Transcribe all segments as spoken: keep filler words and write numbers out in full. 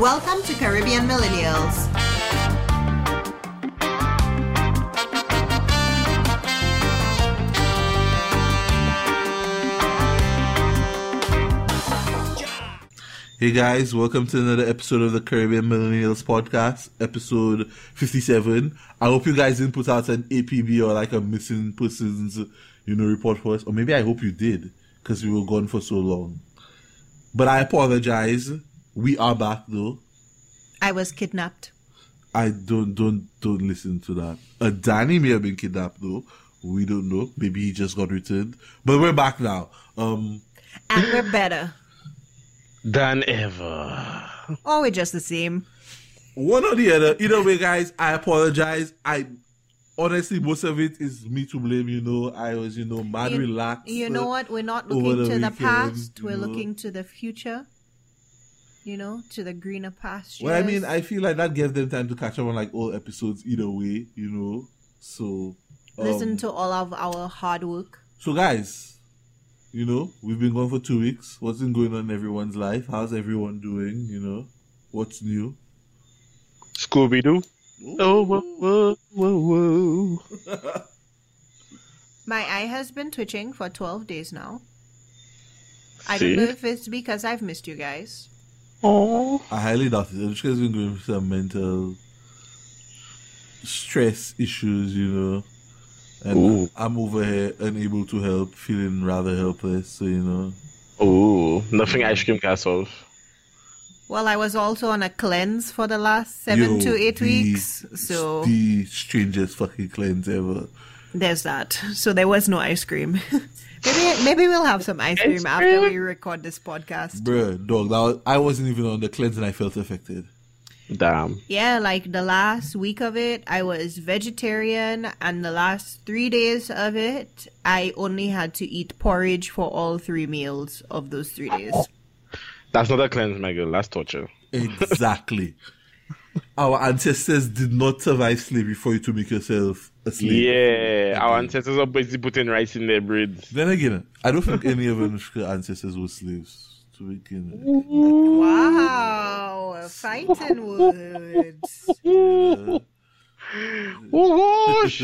Welcome to Caribbean Millennials. Hey guys, welcome to another episode of the Caribbean Millennials podcast, episode fifty-seven. I hope you guys didn't put out an A P B or like a missing persons, you know, report for us. Or maybe I hope you did, because we were gone for so long. But I apologize. We are back though. I was kidnapped. I don't, don't, don't listen to that. Uh, Danny may have been kidnapped though. We don't know. Maybe he just got returned. But we're back now. Um, and we're better. Than ever. Or we're just the same. One or the other. Either way, guys, I apologize. I honestly, most of it is me to blame, you know. I was, you know, mad you, relaxed. You know what? We're not looking the to weekend, the past. We're know. looking to the future. You know, to the greener pastures. Well, I mean, I feel like that gave them time to catch up on, like, old episodes either way, you know. So... Um, listen to all of our hard work. So, guys... You know, we've been gone for two weeks. What's been going on in everyone's life? How's everyone doing? You know, what's new? Scooby-Doo. Ooh. Oh, whoa, whoa, whoa, whoa. My eye has been twitching for twelve days now. I See? don't know if it's because I've missed you guys. Oh, I highly doubt it. Anushka has been going through some mental stress issues, you know. And Ooh. I'm over here, unable to help, feeling rather helpless, so you know. Oh, nothing ice cream can solve. Well, I was also on a cleanse for the last seven Yo, to eight the, weeks, so... The strangest fucking cleanse ever. There's that. So there was no ice cream. maybe maybe we'll have some ice cream, ice cream after we record this podcast. Bruh, dog, that was, I wasn't even on the cleanse and I felt affected. Damn. Yeah, like the last week of it, I was vegetarian, and the last three days of it, I only had to eat porridge for all three meals of those three days. That's not a cleanse, my girl. That's torture. Exactly. Our ancestors did not survive slavery for you to make yourself a slave. Yeah, our ancestors are busy putting rice in their bread. Then again, I don't think any of Anushka's ancestors were slaves. Wow, fighting words. Yeah. Oh gosh.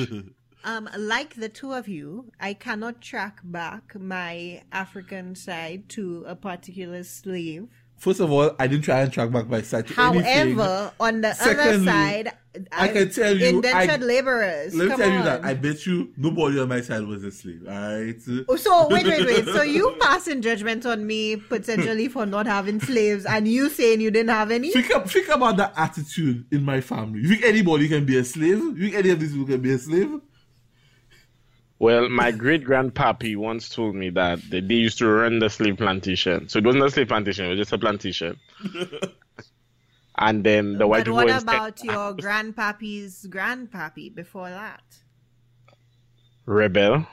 Um, like the two of you, I cannot track back my African side to a particular slave. First of all, I didn't try and track back my side to However, anything. However, on the Secondly, other side, I, I can tell you, indentured I, laborers. Let me Come tell you on. that I bet you nobody on my side was a slave. All right. So wait, wait, wait. So you passing judgment on me potentially for not having slaves, and you saying you didn't have any? Think, up, think about that attitude in my family. You think anybody can be a slave? You think any of these people can be a slave? Well, my great-grandpappy once told me that they, they used to run the slave plantation. So it wasn't a slave plantation, it was just a plantation. And then the white people... But what about instead... your grandpappy's grandpappy before that? Rebel.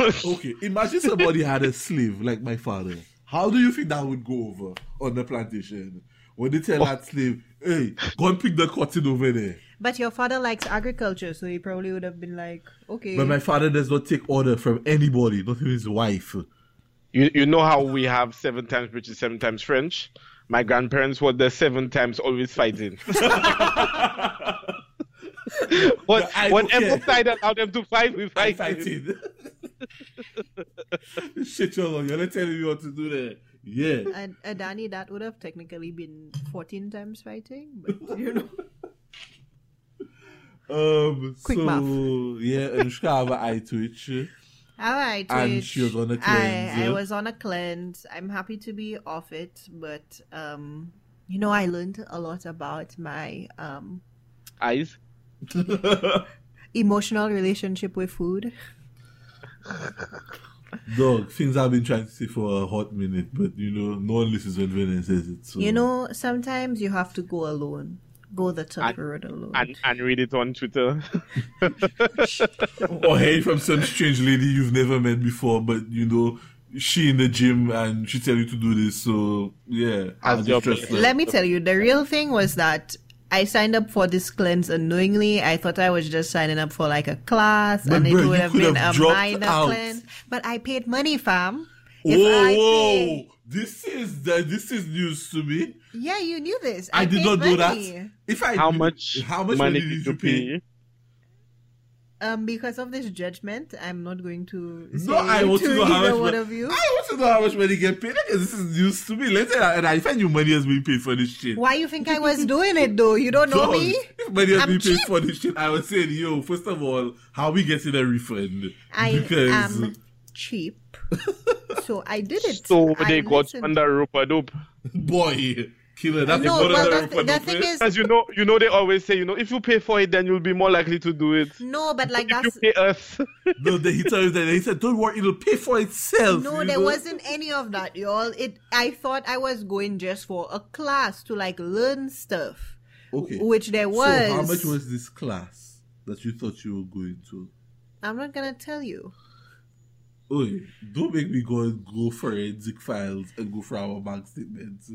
Okay, imagine somebody had a slave like my father. How do you think that would go over on the plantation? When they tell oh. that slave, hey, go and pick the cotton over there. But your father likes agriculture, so he probably would have been like, okay. But my father does not take order from anybody, not even his wife. You you know how we have seven times British, seven times French? My grandparents were there seven times, always fighting. what, no, whatever side allowed them to fight, we fight. fighting. Shit, you're not telling me what to do there. Yeah. And uh, Adani, that would have technically been fourteen times fighting, but you know. Um, Quick so, math. Yeah, Anushka have an eye twitch. I have an eye twitch. And she was on a cleanse. I, I was on a cleanse. I'm happy to be off it, but, um, you know, I learned a lot about my... Um, Eyes? Emotional relationship with food. Dog, things I've been trying to say for a hot minute, but, you know, no one listens when Vene says it. So. You know, sometimes you have to go alone. Go the tough road alone. And, and read it on Twitter. Or hear from some strange lady you've never met before, but you know, she in the gym and she tell you to do this, so yeah. I'll just trust her. Let me tell you, the real thing was that I signed up for this cleanse unknowingly. I thought I was just signing up for like a class, but and bro, it would have been have a minor out. cleanse. But I paid money, fam. If whoa, I paid, whoa. This is the, this is news to me. Yeah, you knew this. I, I did not know that. If I how knew, much how much money, money did you pay? pay? Um, because of this judgment, I'm not going to. Say no, I want to, to know how much one of you. I want to know how much money get paid because this is news to me. Later, and I find you money has been paid for this shit. Why you think I was doing it though? You don't know so, me. If money has I'm been cheap. paid for this shit, I would say, yo, first of all, how we getting a refund? I because... am cheap. So I did it. So I they got under rope dope. Boy, killer. That's no, well, that's, the, the thing is, as you know, you know they always say, you know, if you pay for it, then you'll be more likely to do it. No, but like if that's. If you pay us. No, the he told that he said, don't worry, it'll pay for itself. No, there know? wasn't any of that, y'all. It. I thought I was going just for a class to like learn stuff. Okay. Which there was. So how much was this class that you thought you were going to? I'm not gonna tell you. Oh, don't make me go and go forensic files and go for our bank statements.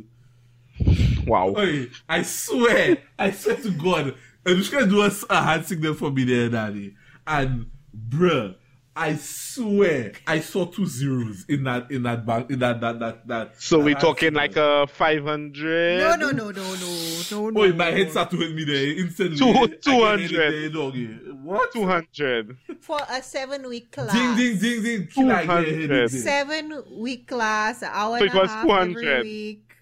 Wow. Oy, I swear, I swear to God, and you can do a, a hand signal for me there, Daddy. And bruh, I swear I saw two zeros in that in that bank in that that that that. So that we're talking signal. Like a five hundred. No, no, no, no, no, no, no. Oh, my head started to hit me there instantly. Two two hundred. What two hundred? For a seven week class. Ding ding ding ding. Two hundred. Seven week class, an hour so and it was a half two hundred every week.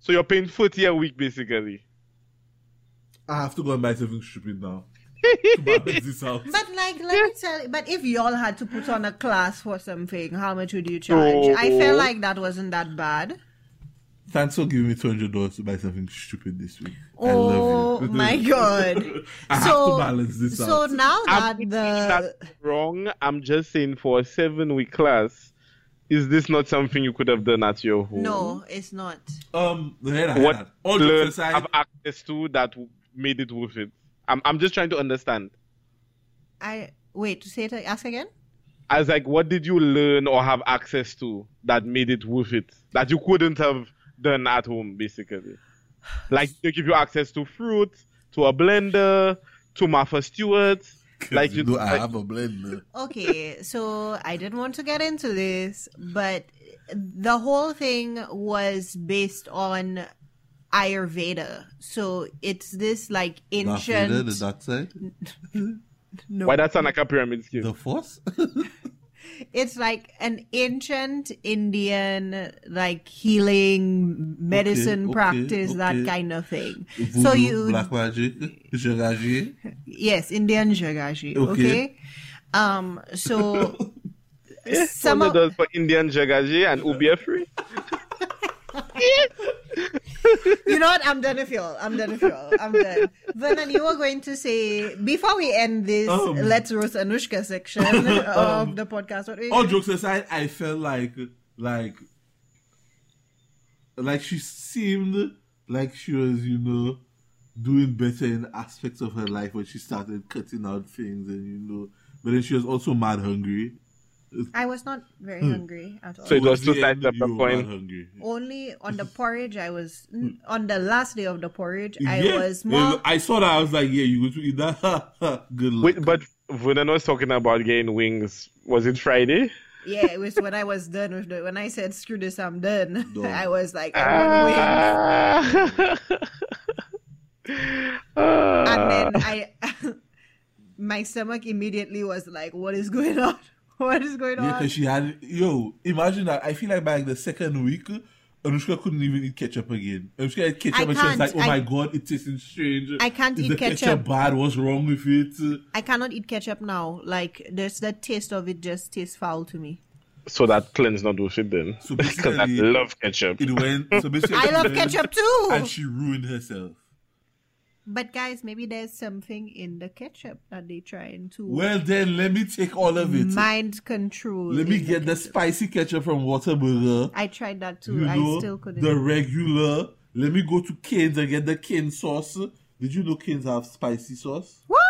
So you're paying forty a week basically. I have to go and buy something stupid now. But like, let me tell you, but if y'all had to put on a class for something, how much would you charge? Oh. I felt like that wasn't that bad. Thanks for giving me two hundred dollars to buy something stupid this week. Oh, I love you. My God. I so, have to balance this so out. So now that I'm the... That's wrong. I'm just saying for a seven-week class, is this not something you could have done at your home? No, it's not. Um, What learn I have access to that made it worth it? I'm I'm just trying to understand. I wait to say it. Ask again. I was like, what did you learn or have access to that made it worth it? That you couldn't have done at home, basically. Like they give you access to fruit, to a blender, to Martha Stewart. Like you, you know, like... I have a blender. Okay, so I didn't want to get into this, but the whole thing was based on Ayurveda. So it's this like ancient. Ayurveda, the dark side? No. Why that sound like a pyramid scheme? The force? It's like an ancient Indian like healing medicine okay, practice, okay, that okay. kind of thing. Voodoo, so you black magic, Jagaji. Yes, Indian Jagaji. Okay. okay. Um. So some of those for Indian Jagaji and Ubia free. You know what? I'm done with y'all. I'm done with y'all. I'm done. Vernon, you were going to say, before we end this um, Let's Roast Anushka section of um, the podcast. What all jokes aside, I felt like, like, like she seemed like she was, you know, doing better in aspects of her life when she started cutting out things and, you know, but then she was also mad hungry. I was not very hungry at all. So it was two sides of the coin. Only on the porridge, I was on the last day of the porridge. Yeah. I was more. I saw that. I was like, "Yeah, you go to eat that." Good luck. Wait, but Vernon was talking about getting wings. Was it Friday? Yeah, it was when I was done with the. When I said, "Screw this, I'm done." No. I was like, "I want wings." And then I, my stomach immediately was like, "What is going on?" What is going on? Yeah, because she had... Yo, imagine that. I feel like by the second week, Anushka couldn't even eat ketchup again. Anushka had ketchup I and can't. she was like, oh I, my God, it tastes strange. I can't Is eat the ketchup. ketchup bad? What's wrong with it? I cannot eat ketchup now. Like, there's the taste of it just tastes foul to me. So that cleanse not worth it then? So basically... I love ketchup. It went, so basically I love ketchup too! And she ruined herself. But guys, maybe there's something in the ketchup that they trying to... Well then, let me take all of it. Mind control. Let me get the, the spicy ketchup from Whataburger. I tried that too. You I know, still couldn't. The regular. Let me go to Cane's and get the Cane sauce. Did you know Cane's have spicy sauce? What?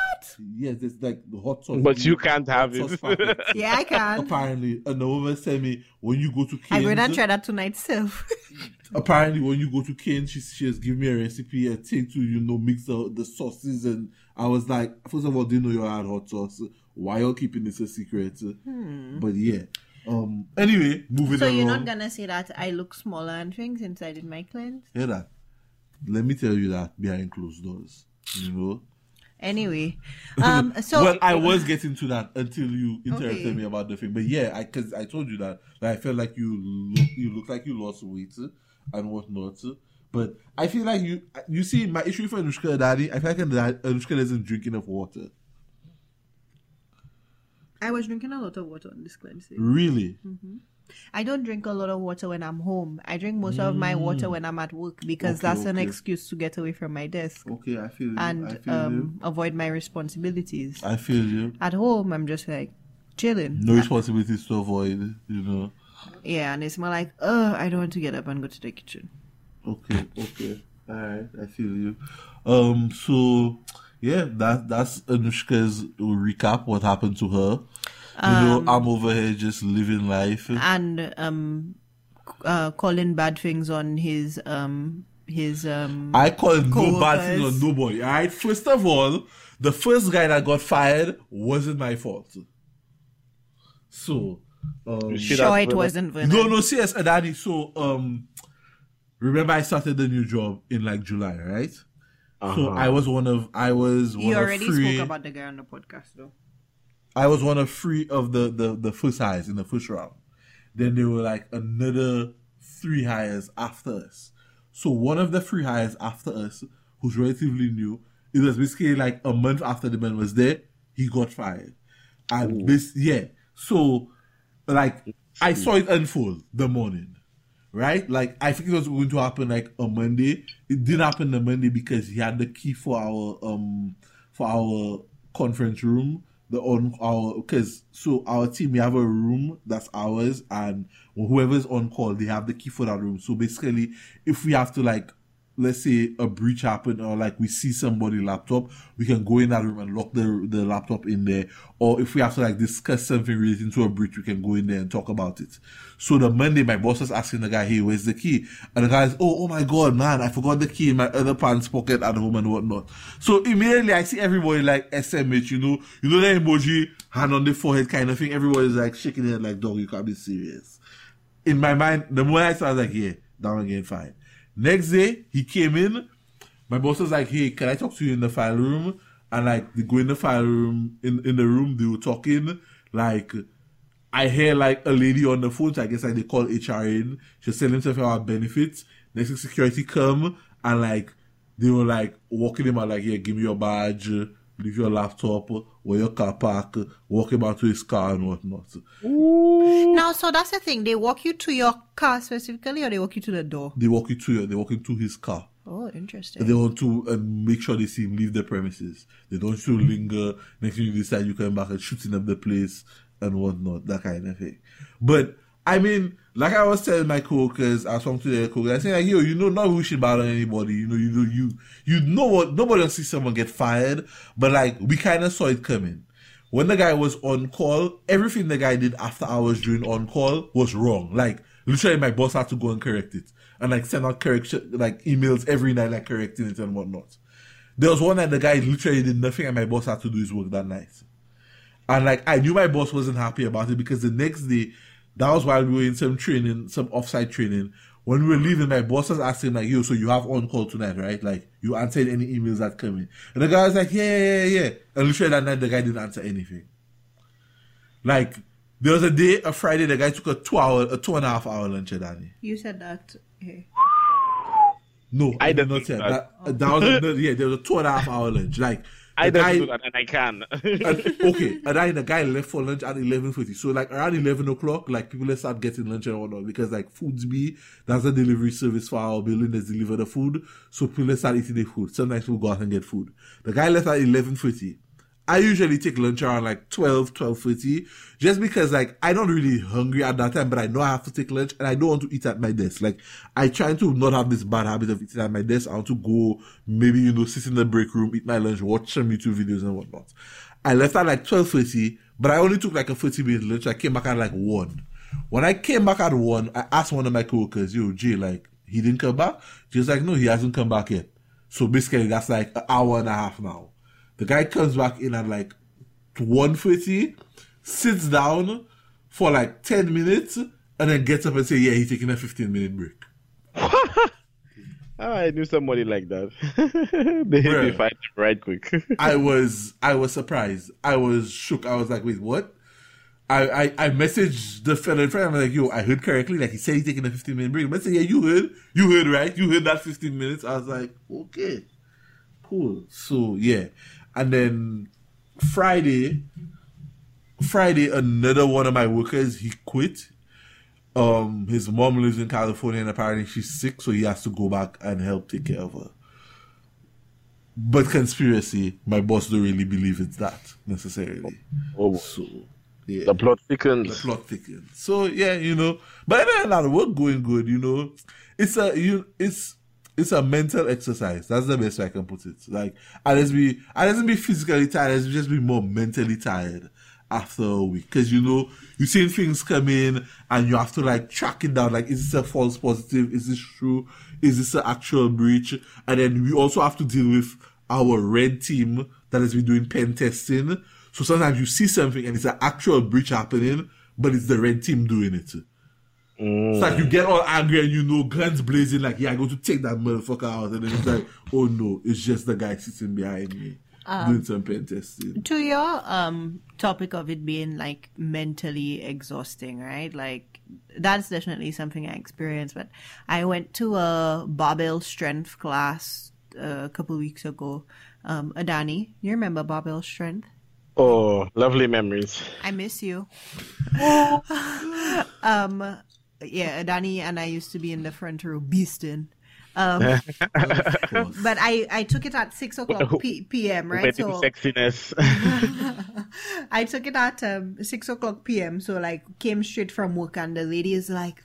Yes, it's like the hot sauce. But you can't have it. Yeah, I can. Apparently, and the woman said me, when you go to Cane's... I'm going to try that tonight self. Apparently, when you go to Kane, she, she has given me a recipe, a thing to, you know, mix the, the sauces. And I was like, first of all, do you know you had hot sauce? Why are you keeping this a secret? Hmm. But yeah. Um. Anyway, moving so along. So you're not gonna say that I look smaller and things since I did my cleanse? Yeah, that. Let me tell you that behind closed doors, you know. Anyway, um. So well, I was getting to that until you interrupted okay. me about the thing. But yeah, I because I told you that, like, I felt like you look, you look like you lost weight and whatnot. But I feel like you you see my issue for Anushka Daddy. I feel like Anushka doesn't drink enough water. I was drinking a lot of water on this cleanse. Really? Mm-hmm. I don't drink a lot of water when I'm home. I drink most mm. of my water when I'm at work because okay, that's okay. an excuse to get away from my desk. Okay, I feel you. And I feel um, you. avoid my responsibilities. I feel you. At home, I'm just like chilling. No responsibilities to avoid, you know. Yeah, and it's more like, oh, I don't want to get up and go to the kitchen. Okay, okay. All right, I feel you. Um, so... Yeah, that that's Anushka's recap. What happened to her? You um, know, I'm over here just living life and um, uh, calling bad things on his um his um. I call no bad things on nobody. All right, first of all, the first guy that got fired wasn't my fault. So, um, sure, it wasn't. Vernon. No, no, serious, Daddy. So, um, remember I started the new job in like July, right? Uh-huh. So I was one of I was one you already of three, spoke about the guy on the podcast though. I was one of three of the, the, the first hires in the first round. Then there were like another three hires after us. So one of the three hires after us, who's relatively new, it was basically like a month after the man was there, he got fired. And this yeah. So like I saw it unfold the morning. Right? Like, I think it was going to happen, like, on Monday. It didn't happen on Monday because he had the key for our, um, for our conference room. The on, our, because, so our team, we have a room that's ours, and whoever's on call, they have the key for that room. So basically, if we have to, like, let's say a breach happened or, like, we see somebody's laptop, we can go in that room and lock the the laptop in there. Or if we have to, like, discuss something relating to a breach, we can go in there and talk about it. So the Monday, my boss was asking the guy, hey, where's the key? And the guy's, oh, oh my God, man, I forgot the key in my other pants pocket at home and whatnot. So immediately I see everybody, like, S M H, you know, you know that emoji, hand on the forehead kind of thing. Everybody's, like, shaking their head like, dog, you can't be serious. In my mind, the moment I started, like, yeah, down again, fine. Next day, he came in. My boss was like, hey, can I talk to you in the file room? And, like, they go in the file room, in, in the room, they were talking. Like, I hear, like, a lady on the phone, so I guess, like, they call H R in. She's telling him something about benefits. Next, security come, and, like, they were, like, walking him out, like, yeah, give me your badge, leave your laptop, wear your car park, walk him out to his car and whatnot. Ooh. Now, so that's the thing. They walk you to your car specifically, or they walk you to the door? They walk you to your, they walk you to his car. Oh, interesting. They want to uh, make sure they see him leave the premises. They don't should linger. Next thing you decide, you come back and shooting up the place and whatnot, that kind of thing. But, I mean, like I was telling my coworkers, I was talking to their coworkers, I said, like, yo, you know, not wishing bad on anybody. You know, you know, you, you know what, nobody will see someone get fired, but like, we kind of saw it coming. When the guy was on call, everything the guy did after hours during on call was wrong. Like, literally my boss had to go and correct it and like send out correction, like emails every night, like correcting it and whatnot. There was one night the guy literally did nothing and my boss had to do his work that night. And like, I knew my boss wasn't happy about it because the next day, that was while we were in some training, some offsite training. When we were leaving, my boss was asking, like, yo, so you have on call tonight, right? Like, you answered any emails that come in. And the guy was like, yeah, yeah, yeah, yeah. And literally that night, the guy didn't answer anything. Like, there was a day, a Friday, the guy took a two hour, a two and a half hour lunch, Danny. You said that. Hey. No, I, I did not say that. That, oh. that was, another, yeah, there was a two and a half hour lunch. Like, I don't guy, do that, and I can. and, okay, and then the guy left for lunch at eleven thirty. So, like, around eleven o'clock, like, people start getting lunch and whatnot because, like, Foods Be, that's a delivery service for our building that's deliver the food. So, people start eating their food. Sometimes people go out and get food. The guy left at eleven thirty. I usually take lunch around, like, twelve, twelve thirty, just because, like, I'm not really hungry at that time, but I know I have to take lunch, and I don't want to eat at my desk. Like, I try to not have this bad habit of eating at my desk. I want to go, maybe, you know, sit in the break room, eat my lunch, watch some YouTube videos and whatnot. I left at, like, twelve thirty, but I only took, like, a thirty-minute lunch. I came back at, like, one. When I came back at one, I asked one of my coworkers, yo, Jay, like, he didn't come back? Jay's like, no, he hasn't come back yet. So, basically, that's, like, an hour and a half now. The guy comes back in at like one thirty, sits down, for like ten minutes and then gets up and say, yeah, he's taking a fifteen minute break. I knew somebody like that. they, they fight him right quick. I was I was surprised. I was shook. I was like, wait, what? I, I, I messaged the fellow in front. I'm like, yo, I heard correctly. Like, he said he's taking a fifteen minute break. I said, yeah, you heard. You heard, right? You heard that fifteen minutes. I was like, okay, cool. So, yeah. And then Friday, Friday, another one of my workers, he quit. Um, his mom lives in California and apparently she's sick, so he has to go back and help take care of her. But conspiracy, my boss don't really believe it's that necessarily. Oh, so yeah. The plot thickens. The plot thickens. So yeah, you know, but I had a lot of work going good. You know, it's a you, it's it's a mental exercise. That's the best way I can put it. Like I just be, I doesn't be physically tired. I just be more mentally tired after a week, because you know you're seeing things come in and you have to like track it down, like is this a false positive, is this true, is this an actual breach? And then we also have to deal with our red team that has been doing pen testing, so sometimes you see something and it's an actual breach happening but it's the red team doing it. Mm. It's like you get all angry and you know guns blazing, like yeah, I'm going to take that motherfucker out, and then it's like oh no, it's just the guy sitting behind me. Um, doing some pen testing. To your um, topic of it being like mentally exhausting, right? Like that's definitely something I experienced. But I went to a barbell strength class uh, a couple of weeks ago. Um, Adani, you remember barbell strength? Oh, lovely memories. I miss you. um, yeah, Adani and I used to be in the front row beasting. Um, but I, I took it at six o'clock p- p.m., right? So, sexiness. I took it at um, six o'clock p m. So, like, came straight from work and the lady is like,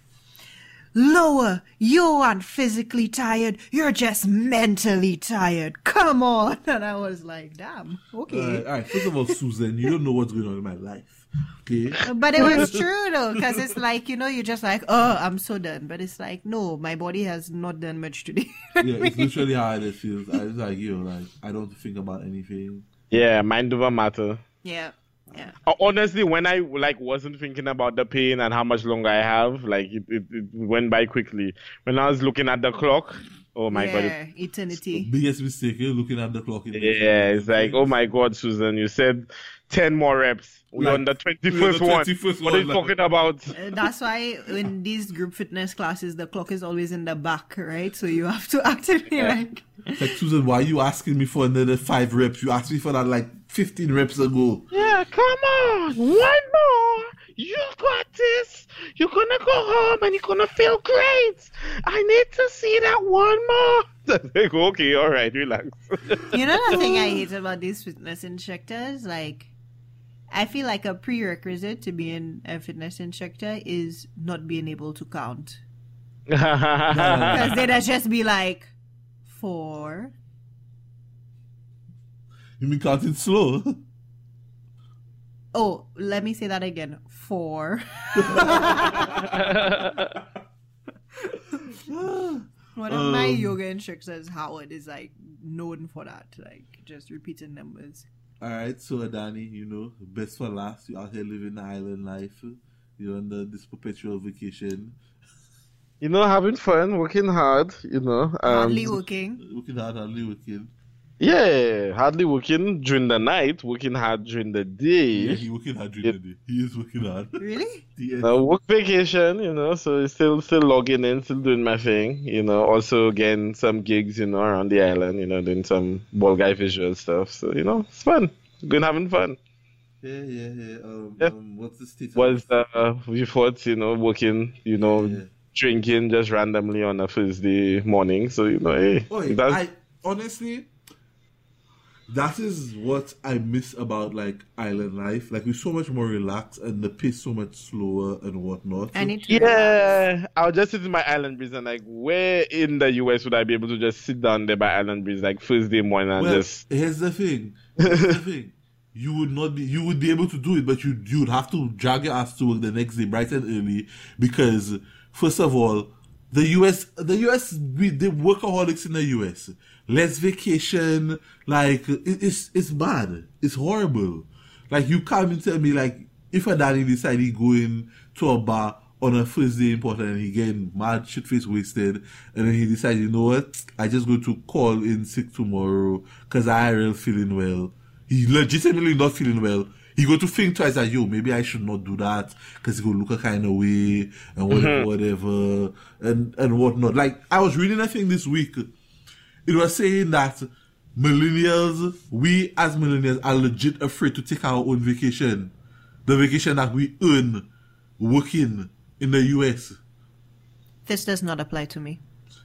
Lower, you aren't physically tired. You're just mentally tired. Come on. And I was like, damn, okay. Uh, all right, first of all, Susan, you don't know what's going on in my life. Okay. But it was true though, because it's like, you know, you're just like, oh, I'm so done. But it's like, no, my body has not done much today. Yeah, it's literally how it feels. I was like, you know, like, I don't think about anything. Yeah, mind over matter. Yeah. Yeah. Honestly, when I like wasn't thinking about the pain and how much longer I have, like it, it, it went by quickly. When I was looking at the clock, oh my yeah, god, it, eternity. Biggest mistake, you're looking at the clock. In the yeah, it's like oh my god, Susan, you said ten more reps. We're like, on the twenty-first one. What one, are you like, talking about? Uh, that's why in these group fitness classes, the clock is always in the back, right? So you have to actively yeah. like. It's like, Susan, why are you asking me for another five reps? You asked me for that like fifteen reps ago. Yeah, come on, one more. You got this. You're gonna go home and you're gonna feel great. I need to see that one more. Like, okay, all right, relax. You know the thing I hate about these fitness instructors? Like, I feel like a prerequisite to being a fitness instructor is not being able to count. Because they'd just be like, four. You mean counting slow? Oh, let me say that again. Four. One of um, my yoga instructors, Howard, is like known for that, like just repeating numbers. All right, so Adani, you know, best for last. You're out here living the island life. You're under this perpetual vacation. You know, having fun, working hard. You know, um, hardly working. Working hard, hardly working. Yeah, hardly working during the night, working hard during the day. Yeah, he's working hard during it, the day. He is working hard. Really? Yes. Uh, work vacation, you know, so still still logging in, still doing my thing, you know, also getting some gigs, you know, around the island, you know, doing some ball guy visual stuff. So, you know, it's fun. Good having fun. Yeah, yeah, yeah. Um, yeah. um what's the status? What's uh, we thought, you know, working, you know, yeah, yeah. drinking just randomly on a Thursday morning. So, you know, hey. Oy, that's... I, honestly... That is what I miss about like island life. Like we're so much more relaxed and the pace so much slower and whatnot. So, I need to yeah, relax. I'll just sit in my island breeze and like, where in the U S would I be able to just sit down there by island breeze like Thursday morning and well, just? Here's the thing. Here's the thing. You would not be. You would be able to do it, but you you would have to drag your ass to work the next day, bright and early, because first of all, the U S the U S we, the workaholics in the U S Less vacation, like it, it's it's bad. It's horrible. Like you come and tell me like if her daddy decided he going to a bar on a first day in Portland and he getting mad, shit face wasted, and then he decided, you know what, I just going to call in sick tomorrow because I ain't feeling well. He legitimately not feeling well. He go to think twice that, yo, maybe I should not do that because he go look a kind of way and whatever, mm-hmm. whatever and, and whatnot. Like, I was reading a thing this week. It was saying that millennials, we as millennials are legit afraid to take our own vacation. The vacation that we earn working in the U S. This does not apply to me.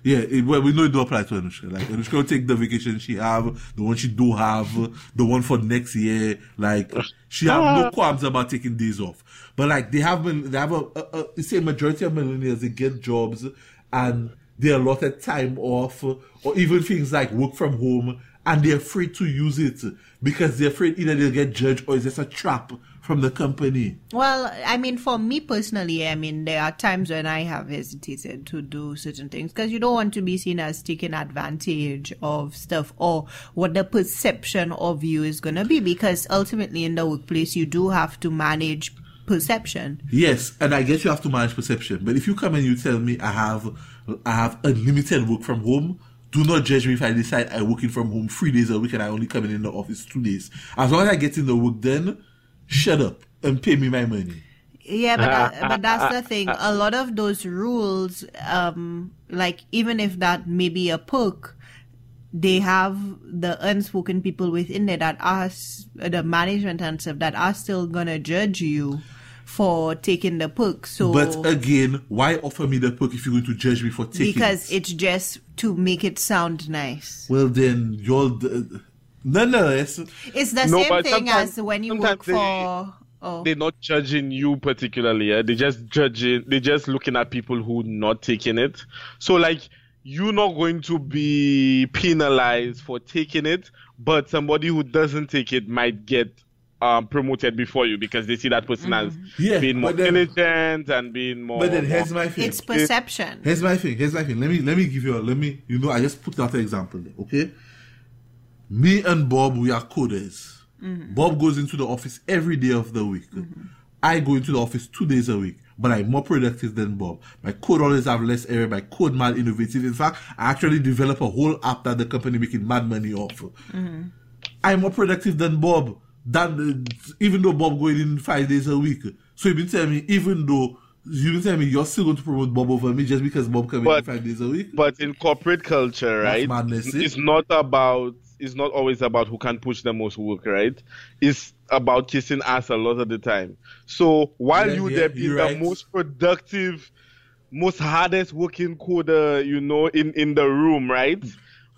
Yeah, it, well, we know it don't apply to Anushka. Like, Anushka will take the vacation she have, the one she do have, the one for next year. Like, she have no qualms about taking days off. But, like, they have been, they have a, a, a say majority of millennials, they get jobs and they allotted time off, or even things like work from home, and they're afraid to use it because they're afraid either they'll get judged or it's just a trap from the company. Well, I mean, for me personally, I mean, there are times when I have hesitated to do certain things because you don't want to be seen as taking advantage of stuff or what the perception of you is going to be, because ultimately in the workplace, you do have to manage perception. Yes, and I guess you have to manage perception. But if you come and you tell me I have, I have unlimited work from home, do not judge me if I decide I'm working from home three days a week and I only come in, in the office two days. As long as I get in the work done, shut up and pay me my money. Yeah, but, uh, but that's the thing. A lot of those rules, um, like even if that may be a perk, they have the unspoken people within there that are, the management and stuff, that are still going to judge you for taking the perk. So, but again, why offer me the perk if you're going to judge me for taking it? Because it's just to make it sound nice. Well, then, you're... Uh, nonetheless, it's the no, same thing as when you work they, for. Oh. They're not judging you particularly. Eh? They're just judging. They're just looking at people who not taking it. So like, you're not going to be penalized for taking it, but somebody who doesn't take it might get um, promoted before you because they see that person mm. as yeah, being more then, diligent and being more. But then here's my thing. It's perception. Here's my thing. Here's my thing. Let me let me give you. A, let me. You know, I just put out an example there. Okay. Me and Bob, we are coders. Mm-hmm. Bob goes into the office every day of the week. Mm-hmm. I go into the office two days a week, but I'm more productive than Bob. My code always have less error. My code mad innovative. In fact, I actually develop a whole app that the company making mad money off. Mm-hmm. I'm more productive than Bob. Than, even though Bob going in five days a week. So you've been telling me, even though you didn't tell me you're still going to promote Bob over me just because Bob comes in five days a week. But in corporate culture, right? That's madness, eh? It's not about it's not always about who can push the most work, right? It's about kissing ass a lot of the time. So while yeah, you yeah, there be the right. most productive, most hardest working coder, you know, in, in the room, right?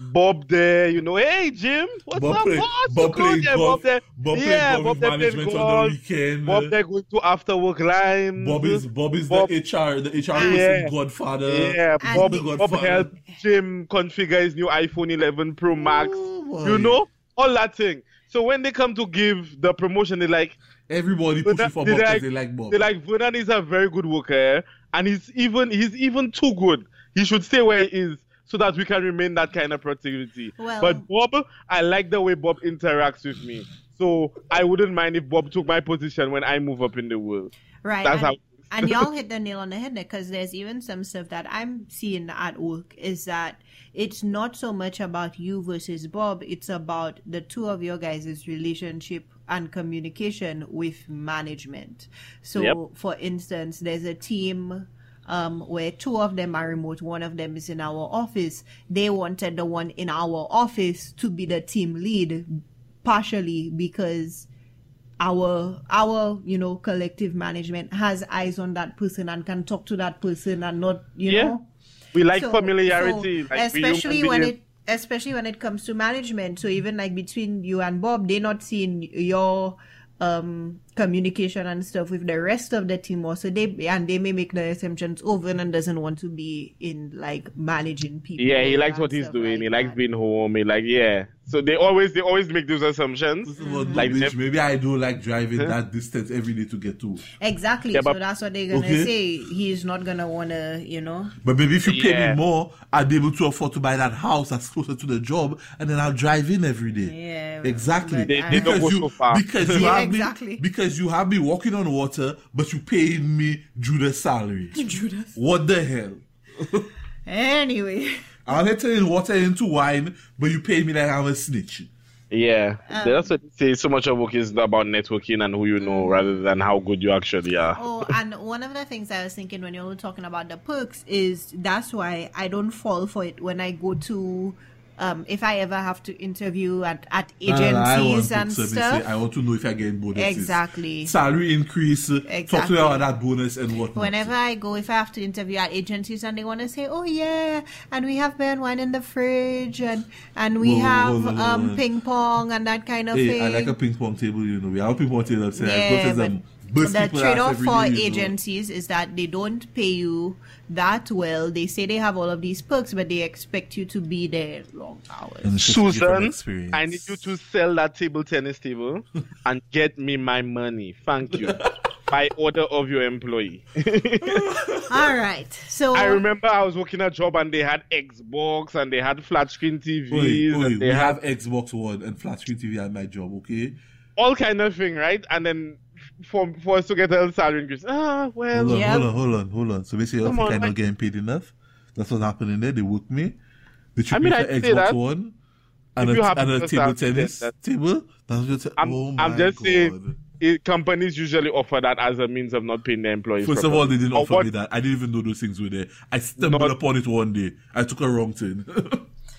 Bob there, you know, hey Jim, what's Bob up, play, boss? Bob playing golf, Bob there, Bob yeah, Bob there management golf, on the weekend. Bob there going to after work lines. Bob is, Bob is Bob, the H R, the H R yeah. godfather. Yeah, Bob, the Bob helped Jim configure his new iPhone eleven Pro Max. Ooh, you know, all that thing. So when they come to give the promotion, they like everybody pushing for Bob because they like Bob. They like Vernon is a very good worker, and he's even he's even too good. He should stay where he is, so that we can remain that kind of productivity. Well, but Bob, I like the way Bob interacts with me. So I wouldn't mind if Bob took my position when I move up in the world. Right. That's and, how. And y'all hit the nail on the head there, because there's even some stuff that I'm seeing at work is that it's not so much about you versus Bob. It's about the two of your guys' relationship and communication with management. So, yep. for instance, there's a team... Um, where two of them are remote, one of them is in our office. They wanted the one in our office to be the team lead, partially because our our you know collective management has eyes on that person and can talk to that person and not you yeah. know. We like so, familiarity, so like especially when it especially when it comes to management. So even like between you and Bob, they're not seeing your. Um, communication and stuff with the rest of the team also. They and they may make the assumptions over and doesn't want to be in like managing people. Yeah, he likes what he's doing. Like he likes that. being home. He like yeah. So they always they always make those assumptions. Mm-hmm. Like bitch, maybe I do like driving huh? that distance every day to get to. Exactly. Yeah, so that's what they're gonna okay. say. He's not gonna wanna you know. But maybe if you pay yeah. me more, I'll be able to afford to buy that house that's closer to the job, and then I'll drive in every day. Yeah. Exactly. They, they don't go so far. Because you yeah, have exactly. me. Because because you have me walking on water, but you paid me Judas salary. Judas. What the hell? Anyway. I'll let turn water into wine, but you paid me like I'm a snitch. Yeah. Um, That's what they say. So much of work is about networking and who you know rather than how good you actually are. Oh, and one of the things I was thinking when you were talking about the perks is that's why I don't fall for it when I go to... Um, if I ever have to interview at, at agencies and, and stuff. I want to know if I get bonuses. Exactly. Salary increase. Exactly. Talk to you about that bonus and whatnot. Whenever I go, if I have to interview at agencies and they want to say, oh yeah, and we have beer and wine in the fridge and, and we whoa, have whoa, whoa, whoa, um, whoa, whoa. ping pong and that kind of hey, thing. I like a ping pong table, you know. We have a ping pong table upstairs. Yeah, but the trade-off for day, agencies know. Is that they don't pay you that well. They say they have all of these perks, but they expect you to be there long hours. Susan, I need you to sell that table tennis table and get me my money. Thank you. By order of your employee. All right. So I remember I was working at a job and they had Xbox and they had flat screen T Vs. Oi, oi, and they we had... have Xbox One and flat screen T V at my job, okay? All kind of thing, right? And then For, for us to get a salary increase. Ah, well. Hold on, yeah. hold on, hold on, hold on. So basically, I think I'm not getting paid enough. That's what's happening there. They work me. They took I mean, me for Xbox One and a, and a table tennis that. table. That's what t- I'm, oh my I'm just God. saying, it, companies usually offer that as a means of not paying their employees. First properly. of all, they didn't or offer what? me that. I didn't even know those things were there. I stumbled not, upon it one day. I took a wrong turn.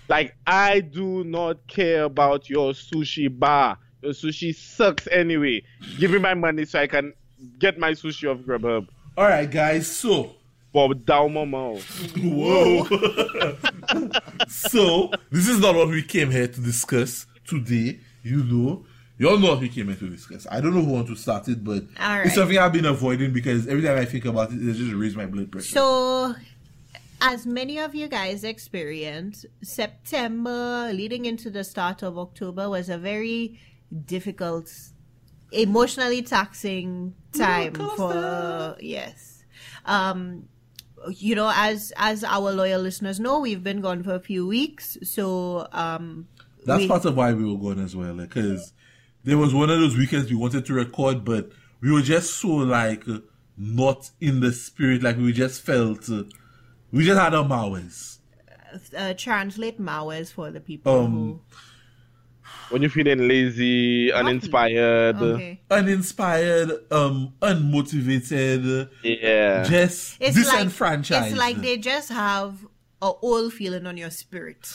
Like, I do not care about your sushi bar. Your sushi sucks anyway. Give me my money so I can get my sushi off Grubhub. All right, guys. So, Bob down my mouth. Whoa. So this is not what we came here to discuss today. You know, y'all know what we came here to discuss. I don't know who wants to start it, but right. It's something I've been avoiding because every time I think about it, it just raises my blood pressure. So, as many of you guys experienced, September leading into the start of October was a very difficult, emotionally taxing time for yes um you know as as our loyal listeners know, we've been gone for a few weeks, so um that's we... part of why we were gone as well, because like, there was one of those weekends we wanted to record, but we were just so like not in the spirit. Like we just felt uh, we just had our mawes. Uh, translate mawes for the people um, who when you're feeling lazy, uninspired, okay. uninspired, um, unmotivated, yeah, just it's disenfranchised. Like, it's like they just have a old feeling on your spirit.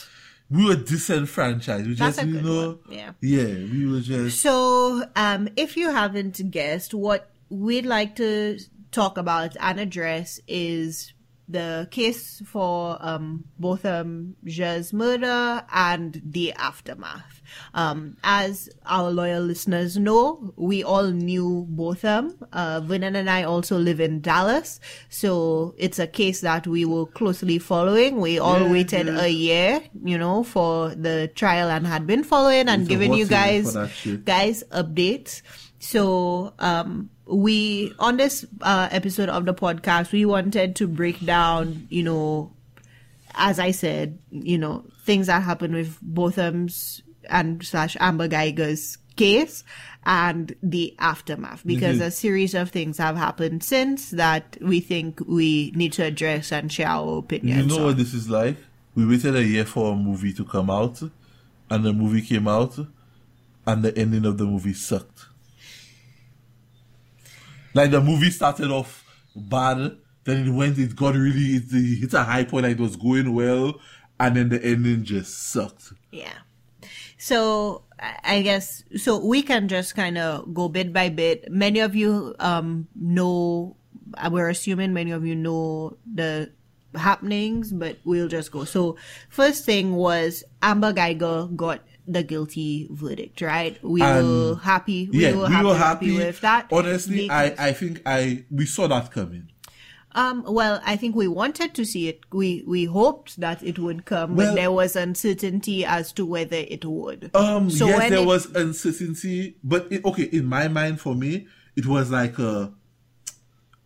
We were disenfranchised. We That's just, a good you know, one. Yeah, yeah, we were just. So, um, if you haven't guessed, what we'd like to talk about and address is the case for um, Botham Jean's murder and the aftermath. Um, as our loyal listeners know, we all knew Botham. Uh, Vernon and I also live in Dallas, so it's a case that we were closely following. We all yeah, waited yeah. a year, you know, for the trial and had been following and so giving you guys guys updates. So, um, we, on this uh, episode of the podcast, we wanted to break down, you know, as I said, you know, things that happened with Botham's and slash Amber Guyger's case and the aftermath, because mm-hmm. a series of things have happened since that we think we need to address and share our opinions. You know on. What this is like? We waited a year for a movie to come out, and the movie came out, and the ending of the movie sucked. Like the movie started off bad, then it went, it got really, it, it hit a high point, like it was going well, and then the ending just sucked. Yeah. So I guess, so we can just kind of go bit by bit. Many of you um, know, we're assuming many of you know the happenings, but we'll just go. So first thing was Amber Guyger got the guilty verdict, right? We and were happy. We yeah, were, we happy, were happy. happy with that. Honestly, because, I, I think I we saw that coming. Um, well, I think we wanted to see it. We we hoped that it would come, well, but there was uncertainty as to whether it would. Um, so yes, there it, was uncertainty, but it, okay, in my mind, for me, it was like a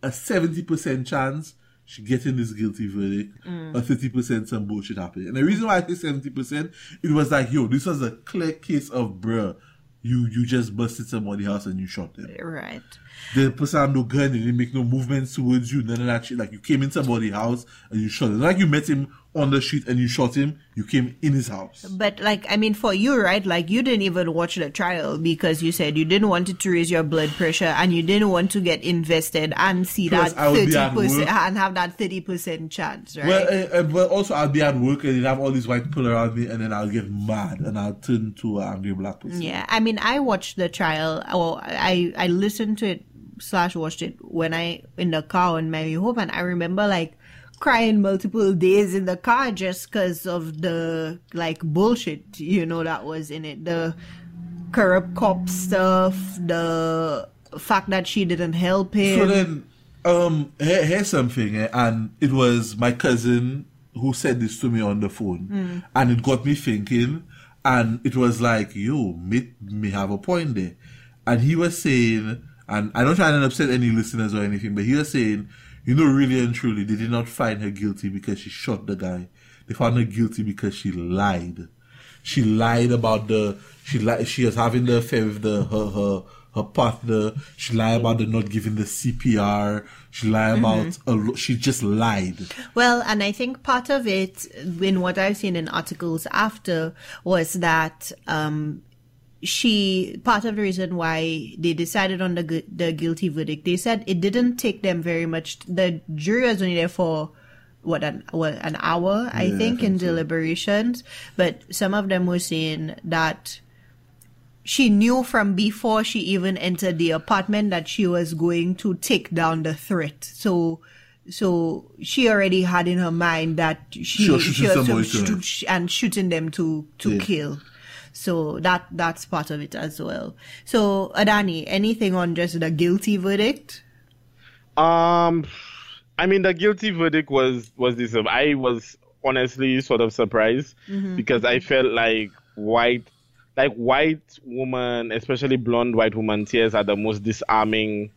a seventy percent chance she getting this guilty verdict, mm. or thirty percent some bullshit happened. And the reason why I say seventy percent, it was like, yo, this was a clear case of, bruh, You you just busted somebody's house and you shot them. Right. The person had no gun. They didn't make no movements towards you. None of that shit. Like, you came in somebody's house and you shot him. Like, you met him on the street and you shot him. You came in his house. But, like, I mean, for you, right? Like, you didn't even watch the trial because you said you didn't want it to raise your blood pressure and you didn't want to get invested and see Plus, that thirty percent and have that thirty percent chance, right? Well, uh, but also I'll be at work and have all these white people around me and then I'll get mad and I'll turn to an angry black person. Yeah, I mean, And I watched the trial, or I, I listened to it slash watched it when I in the car on my way home, and I remember like crying multiple days in the car just because of the like bullshit, you know, that was in it. The corrupt cop stuff, the fact that she didn't help him. So then, um, here, here's something, and it was my cousin who said this to me on the phone, mm. and it got me thinking. And it was like, yo, me, me have a point there. And he was saying, and I don't try to upset any listeners or anything, but he was saying, you know, really and truly, they did not find her guilty because she shot the guy. They found her guilty because she lied. She lied about the, she lied, she was having the affair with the, her, her, her partner. She lied about the not giving the C P R. She lied about, mm-hmm. a, she just lied. Well, and I think part of it, in what I've seen in articles after, was that um, she, part of the reason why they decided on the, gu- the guilty verdict, they said it didn't take them very much. The jury was only there for, what, an, what, an hour, I yeah, think, I think in so. deliberations. But some of them were saying that she knew from before she even entered the apartment that she was going to take down the threat. So, so she already had in her mind that she, she, she was shoot, and shooting them to, to yeah. kill. So that, that's part of it as well. So Adani, anything on just the guilty verdict? Um, I mean, the guilty verdict was, was this, I was honestly sort of surprised mm-hmm. because I felt like white, Like white woman, especially blonde white woman, tears are the most disarming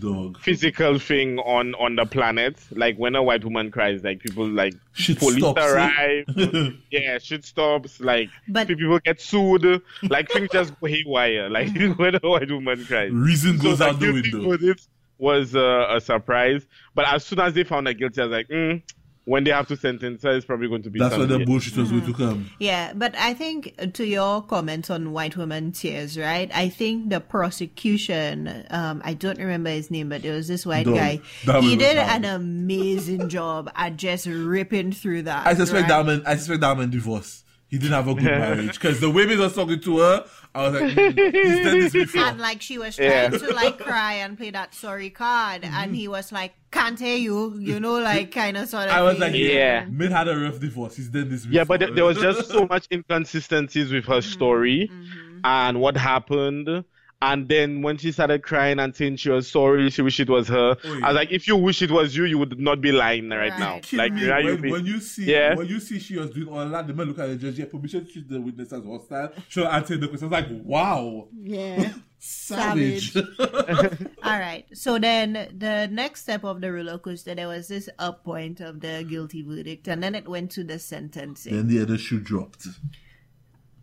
Dog. physical thing on, on the planet. Like when a white woman cries, like people like shit police stops, arrive, eh? yeah, shit stops. Like but, people get sued, like things just go haywire. Like when a white woman cries, reason goes so out the window. It was uh, a surprise, but as soon as they found her guilty, I was like, mm. when they have to sentence her, it's probably going to be That's where the bullshit was mm-hmm. going to come. Yeah, but I think to your comments on white women tears, right? I think the prosecution, um, I don't remember his name, but it was this white Dog. guy. That he did an amazing job at just ripping through that. I suspect right? Diamond, I suspect Diamond divorced. He didn't have a good marriage because the women was talking to her. I was like, mm, he's done this before. And like she was trying yeah. to like cry and play that sorry card, mm-hmm. and he was like, "Can't hear you," you know, like kind of sort of. I was thing. like, "Yeah, Min had a rough divorce. He's done this before." Yeah, but th- there was just so much inconsistencies with her story mm-hmm. and what happened. And then when she started crying and saying she was sorry, she wished it was her. Oh, yeah. I was like, if you wish it was you, you would not be lying right, right. now. Kill like me. When, you when you see, yeah. when you see she was doing all that, the man look at the judge. Yeah, permission to treat the witness as hostile. She'll answer the question. I was like, wow. Yeah. Savage. Savage. All right. So then the next step of the roller coaster, there was this up point of the guilty verdict, and then it went to the sentencing. Then the other shoe dropped.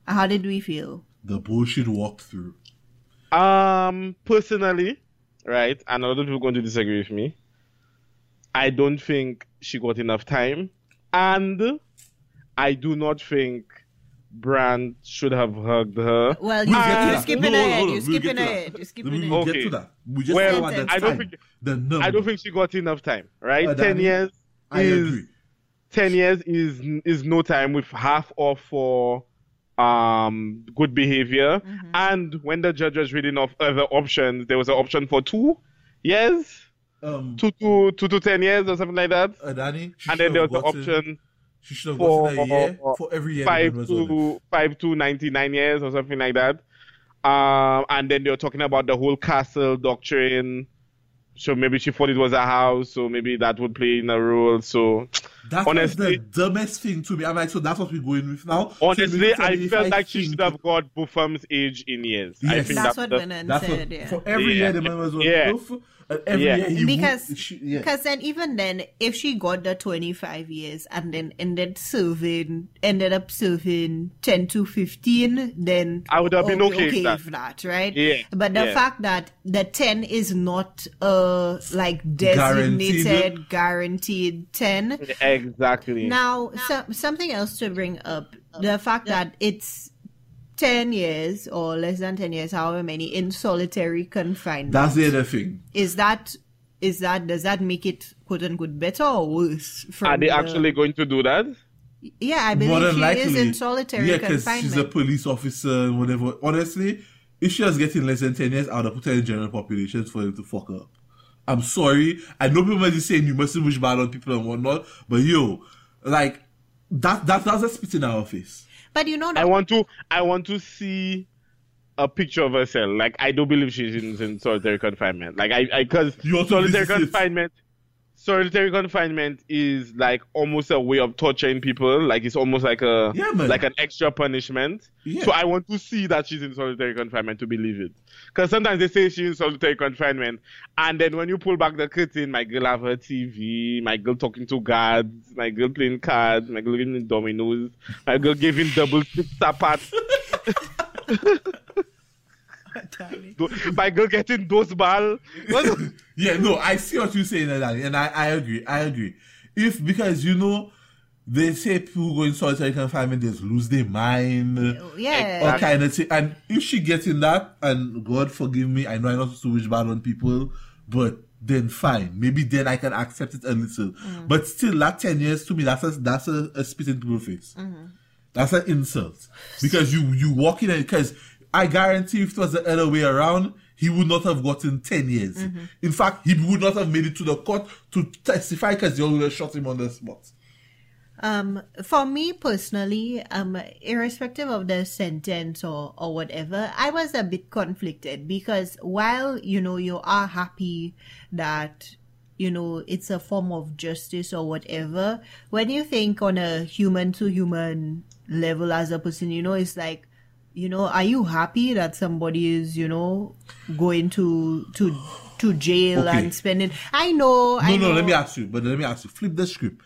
How did we feel? The bullshit walked through. Um, personally, right, and a lot of people are going to disagree with me, I don't think she got enough time, and I do not think Brandt should have hugged her. Well, we'll uh, you're skipping no, ahead, no, no, you're we'll skipping ahead, you're skipping ahead. We'll get to that. We just well, about the I, don't think, I don't think she got enough time, right? But ten I mean, years I is, agree. ten years is, is no time with half or for Um, good behavior, mm-hmm. and when the judge was reading off other options, there was an option for two years, um, two to two to ten years or something like that. Uh, Danny, and then there was an option she for, a year, for every year five was to five to ninety nine years or something like that. Um, and then they were talking about the whole castle doctrine. So maybe she thought it was a house, so maybe that would play in a role. So that honestly, was the dumbest thing to me. I'm like, so that's what we're going with now. Honestly, so I felt like she should have got Bufam's age in years. Yes. I think that's, that's what Benan said. What, yeah. For every yeah. year, the man was on yeah. Boof. Every yeah. year he because would, she, yeah. because then even then, if she got the twenty-five years and then ended serving, ended up serving ten to fifteen, then I would have been okay, okay with that. that, right? Yeah. But the yeah. fact that the ten is not uh like designated guaranteed, guaranteed ten, exactly. Now, so, something else to bring up: the fact yeah. that it's ten years or less than ten years, however many, in solitary confinement. That's the other thing. Is that is that does that make it quote unquote better or worse? From Are they the... actually going to do that? Yeah, I believe More than she likely. is in solitary yeah, confinement. Yeah, because she's a police officer, whatever. Honestly, if she was getting less than ten years, I would have put her in general population for them to fuck up. I'm sorry. I know people might be saying you mustn't wish bad on people and whatnot, but yo, like that that that's a spit in our face. But you know, I want to, I want to see a picture of herself. Like, I don't believe she's in, in solitary confinement. Like, I, because solitary confinement, it. solitary confinement is like almost a way of torturing people. Like, it's almost like a, yeah, like an extra punishment. Yeah. So I want to see that she's in solitary confinement to believe it. Because sometimes they say she's in solitary confinement, and then when you pull back the curtain, my girl have her T V, my girl talking to guards, my girl playing cards, my girl eating dominoes, my girl giving double six tapas, my girl getting those ball. Yeah, no, I see what you're saying, and I, I agree, I agree. If, because, you know, they say people go in solitary confinement, they lose their mind. Yeah. All kind of thing. And if she gets in that, and God forgive me, I know I'm not supposed to wish bad on people, but then fine. Maybe then I can accept it a little. Mm. But still, that ten years, to me, that's a, that's a, a spit in people's face. Mm-hmm. That's an insult. Because you, you walk in and, because I guarantee if it was the other way around, he would not have gotten ten years. Mm-hmm. In fact, he would not have made it to the court to testify because they would have shot him on the spot. Um, for me personally, um, irrespective of the sentence or, or whatever, I was a bit conflicted because while, you know, you are happy that, you know, it's a form of justice or whatever, when you think on a human to human level as a person, you know, it's like, you know, are you happy that somebody is, you know, going to, to, to jail okay. and spending? I know. No, I know. no, let me ask you, but let me ask you, flip the script.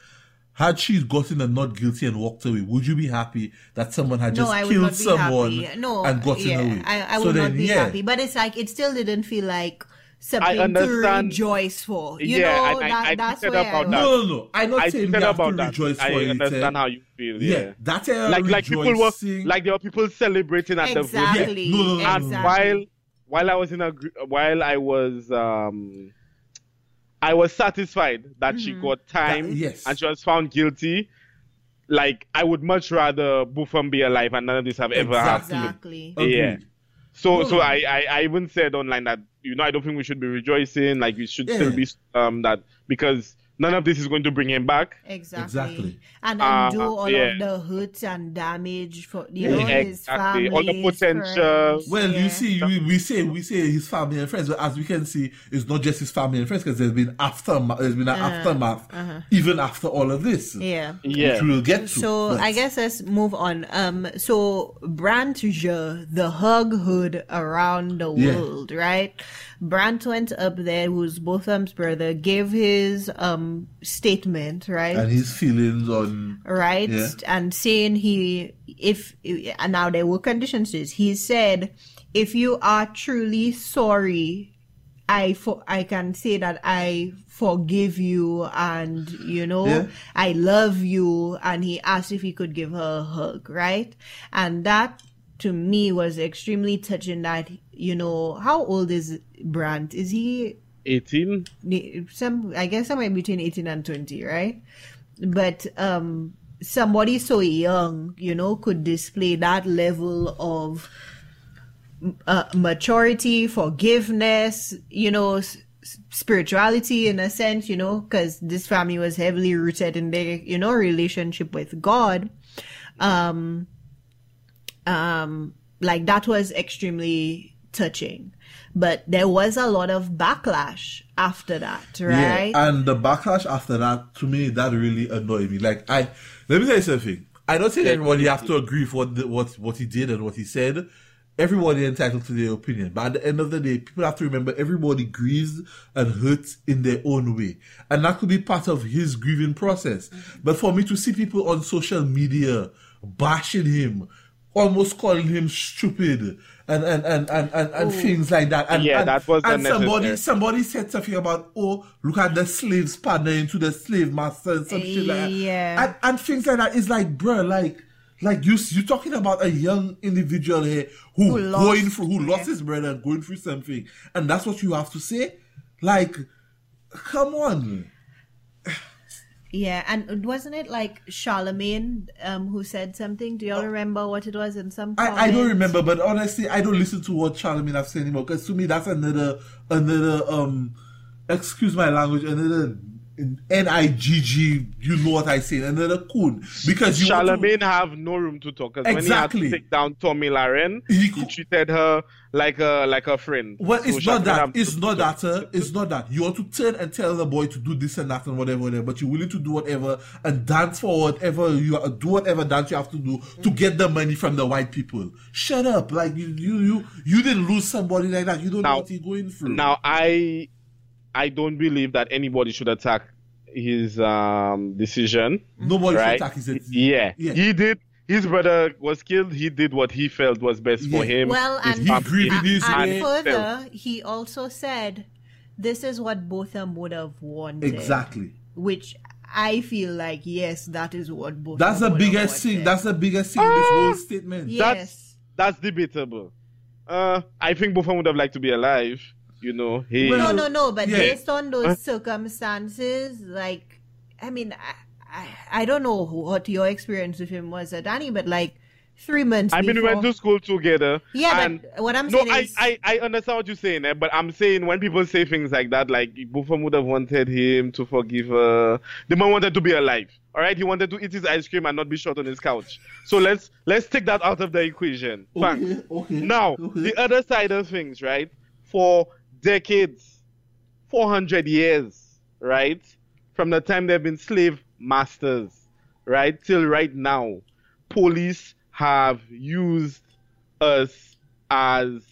Had she gotten a not guilty and walked away, would you be happy that someone had just no, killed someone no, and gotten yeah, away? I, I would so not then, be yeah. happy. But it's like, it still didn't feel like something to rejoice for. You yeah, know, I, I, that, I that's where about I... That. No, no, no. I'm not I saying you have to that. rejoice I for it. I understand how you feel. Yeah, yeah that's a like, like people were Like there were people celebrating at exactly, the... Yeah. No, no, exactly. And while, while I was in a... While I was... Um, I was satisfied that mm-hmm. she got time that, yes. and she was found guilty. Like, I would much rather Botham be alive and none of this have ever exactly. happened. Exactly. Okay. Yeah. So, so I, I, I even said online that, you know, I don't think we should be rejoicing. Like, we should yeah. still be um that because none of this is going to bring him back. Exactly. exactly. And undo um, all yeah. of the hurt and damage for you yeah. know, his exactly. family, all the potential. Friends. Well, yeah. you see, we, we say we say his family and friends, but as we can see, it's not just his family and friends because there's been aftermath. There's been an uh, aftermath, uh-huh. even after all of this. Yeah, yeah. Which we'll get to. So but. I guess let's move on. Um, so Brantje, the hug hood around the yeah. world, right? Brant went up there, who's Botham's brother, gave his um statement, right? And his feelings on... Right? Yeah. And saying he... if and now there were conditions to this. He said, if you are truly sorry, I for, I can say that I forgive you and, you know, yeah. I love you. And he asked if he could give her a hug, right? And that, to me, was extremely touching that... You know, how old is Brant? Is he eighteen? Some, I guess, somewhere between eighteen and twenty, right? But um, somebody so young, you know, could display that level of uh, maturity, forgiveness, you know, s- spirituality in a sense, you know, because this family was heavily rooted in their, you know, relationship with God. Um, um, like that was extremely touching, but there was a lot of backlash after that, right? Yeah, and the backlash after that, to me, that really annoyed me. Like, I let me tell you something. I don't think everybody has to agree with what the, what what he did and what he said. Everyone is entitled to their opinion, but at the end of the day, people have to remember everybody grieves and hurts in their own way. And that could be part of his grieving process. Mm-hmm. But for me to see people on social media bashing him, almost calling him stupid, and and and and, and, and things like that. And, yeah, and, that was and somebody somebody said something about, oh, look at the slaves partnering to the slave master and some yeah. shit like that. And, and things like that. It's like, bro, like Like you, you're talking about a young individual here who, who lost, going through, who yeah. lost his brother, going through something, and that's what you have to say. Like, come on. Yeah, and wasn't it like Charlemagne um, who said something? Do y'all uh, remember what it was in some? I, I don't remember, but honestly, I don't listen to what Charlemagne has said anymore. Because to me, that's another, another um, excuse my language, another. N I G G, you know what I say, another coon. Because you Charlemagne to... have no room to talk. Because exactly. when he had to take down Tommy Lahren, he, he treated her like a like a friend. Well, it's so not that. It's not that. Uh, it's not that. You want to turn and tell the boy to do this and that and whatever, whatever, but you're willing to do whatever and dance for whatever you are, do whatever dance you have to do mm-hmm. to get the money from the white people. Shut up! Like you, you, you, you didn't lose somebody like that. You don't now, know what you're going through. Now I. I don't believe that anybody should attack his um, decision. Nobody right? should attack his decision. Yeah. yeah. He did. His brother was killed. He did what he felt was best yeah. for him. Well, and, he agreed with his and, and further, he also said, this is what Botham would have wanted. Exactly. Which I feel like, yes, that is what Botham That's the biggest thing. That's the biggest thing in this whole statement. Yes. That's, that's debatable. Uh, I think Botham would have liked to be alive. You know, he... Well, no, no, no, but yeah. based on those huh? circumstances, like, I mean, I, I I don't know what your experience with him was, Danny, but like, three months I before... mean, we went to school together. Yeah, and but what I'm no, saying is... No, I, I, I understand what you're saying, eh, but I'm saying when people say things like that, like, Botham would have wanted him to forgive her. The man wanted to be alive, all right? He wanted to eat his ice cream and not be shot on his couch. So let's let's take that out of the equation. Okay, okay, now, okay. the other side of things, right? For... decades, four hundred years, right? From the time they've been slave masters, right? Till right now, police have used us as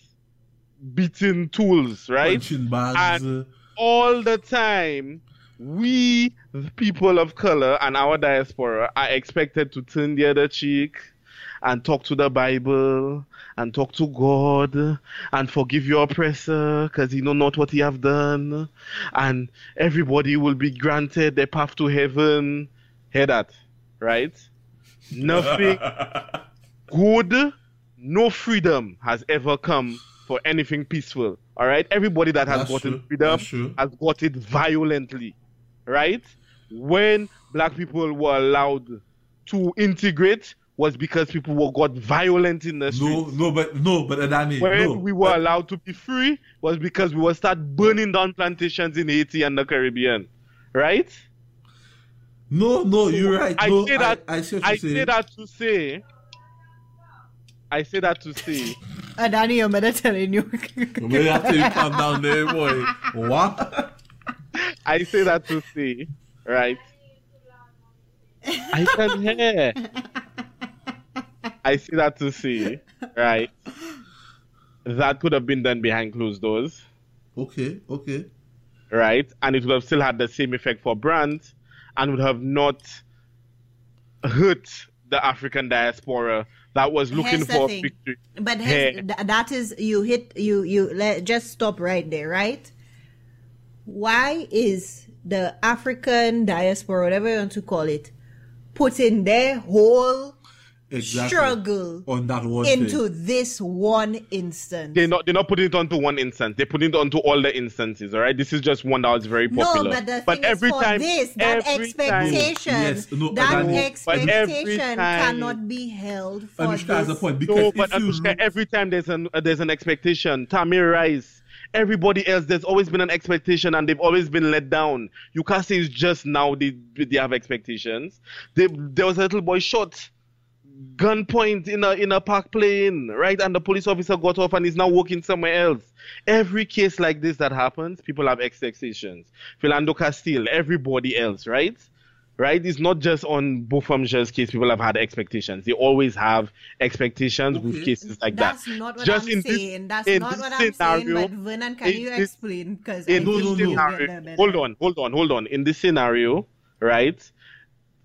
beating tools, right? And all the time, we, the people of color and our diaspora, are expected to turn the other cheek and talk to the Bible, and talk to God, and forgive your oppressor, because he know not what he have done, and everybody will be granted their path to heaven. Hear that, right? Nothing good, no freedom has ever come for anything peaceful, all right? Everybody that has That's gotten true. freedom has got it violently, right? When black people were allowed to integrate, was because people were got violent in the streets. No, no, but no, but Adani. When no, we were but, allowed to be free, was because we were start burning down plantations in Haiti and the Caribbean, right? No, no, so you're right. I no, say that. I, I, say, I say. say that to say. I say that to say. Adani, I'm better telling you. I'm better telling you. Calm down, there, boy. What? I say that to say, right? I can hear. I say that to say, right, that could have been done behind closed doors. Okay, okay. Right, and it would have still had the same effect for Brandt and would have not hurt the African diaspora that was looking Here's for victory. But hey. that is, you hit, you, you let, just stop right there, right? Why is the African diaspora, whatever you want to call it, putting their whole... Exactly. struggle on that one into thing. This one instance. They're not, they're not putting it onto one instance. They're putting it onto all the instances, all right? This is just one that was very popular. No, but the but thing every is for time, this, that every expectation, time. Yes, no, that no, expectation cannot be held for Anushka this. Has a point. Because no, but Anushka, you... every time there's an, uh, there's an expectation. Tamir Rice, everybody else, there's always been an expectation and they've always been let down. You can't say it's just now they, they have expectations. They, there was a little boy shot. Gunpoint in a in a park plane, right? And the police officer got off and is now working somewhere else. Every case like this that happens, people have expectations. Philando Castile, everybody else, right? right? It's not just on Botham Jean's case. People have had expectations. They always have expectations okay. with cases like That's that. That's not what just I'm saying. This, That's not what I'm scenario, saying, but Vernon, can in, you explain? Because I no, no, no. Hold on, hold on, hold on. In this scenario, right,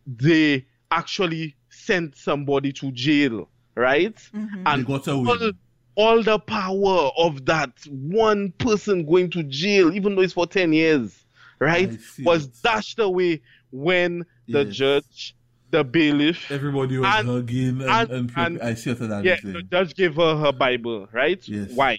they actually sent somebody to jail, right? Mm-hmm. And got away. All the power of that one person going to jail, even though it's for ten years, right, was dashed away when the yes. judge, the bailiff, everybody was and, hugging and, and, and, and I see that. Yeah, the judge gave her her Bible, right? Yes. Why?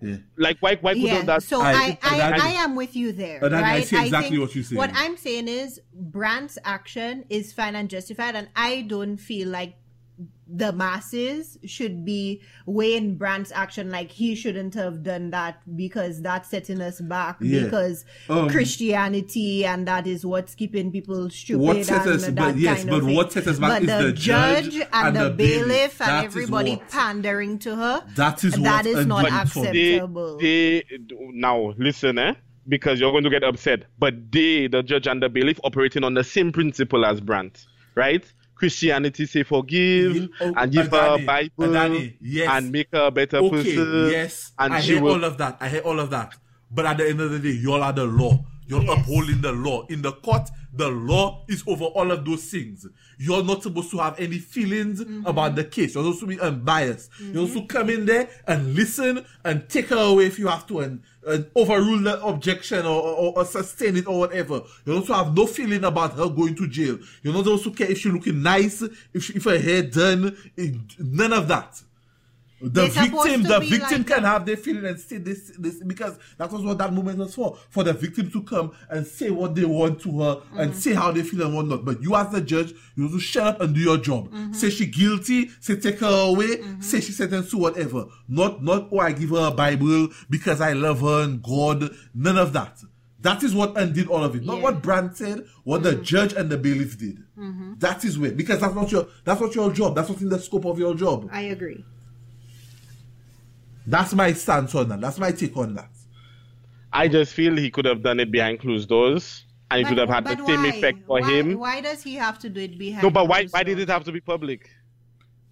Yeah. Like why? Why couldn't yeah. that? So I, I, I, I am with you there. But right? I see exactly I what you say. What I'm saying is Brandt's action is fine and justified, and I don't feel like the masses should be weighing Brandt's action like he shouldn't have done that because that's setting us back yeah. because um, Christianity and that is what's keeping people stupid. What set us, and but yes, but what set us back but is the judge and, and the bailiff and that everybody what, pandering to her. That is what that is not acceptable. They, they, now listen, eh? Because you're going to get upset. But they, the judge and the bailiff, operating on the same principle as Brandt, right? Christianity say forgive oh, and give Adani, her Bible Adani, yes. and make her a better okay, person. Yes, and I hear will... all of that. I hear all of that. But at the end of the day, y'all are the law. You're yes. upholding the law. In the court, the law is over all of those things. You're not supposed to have any feelings mm-hmm. about the case. You're supposed to be unbiased. Mm-hmm. You're supposed to come in there and listen and take her away if you have to and, and overrule the objection or, or, or sustain it or whatever. You're supposed to have no feeling about her going to jail. You're not supposed to care if she's looking nice, if, she, if her hair done, it, none of that. The They're victim, the victim like can that. Have their feeling and say this, this, because that was what that moment was for, for the victim to come and say what they want to her mm-hmm. and say how they feel and whatnot. But you as the judge, you have to shut up and do your job. Mm-hmm. Say she guilty, say take her away, mm-hmm. say she sentenced to whatever. Not, not, oh, I give her a Bible because I love her and God, none of that. That is what undid all of it. Not yeah. what Brandt said, what mm-hmm. the judge and the bailiff did. Mm-hmm. That is where, because that's not your, that's not your job. That's what's in the scope of your job. I agree. That's my stance on that. That's my take on that. I just feel he could have done it behind closed doors, and it but, would have had the same why? effect for why, him. Why does he have to do it behind? No, but why? Why did it have to be public?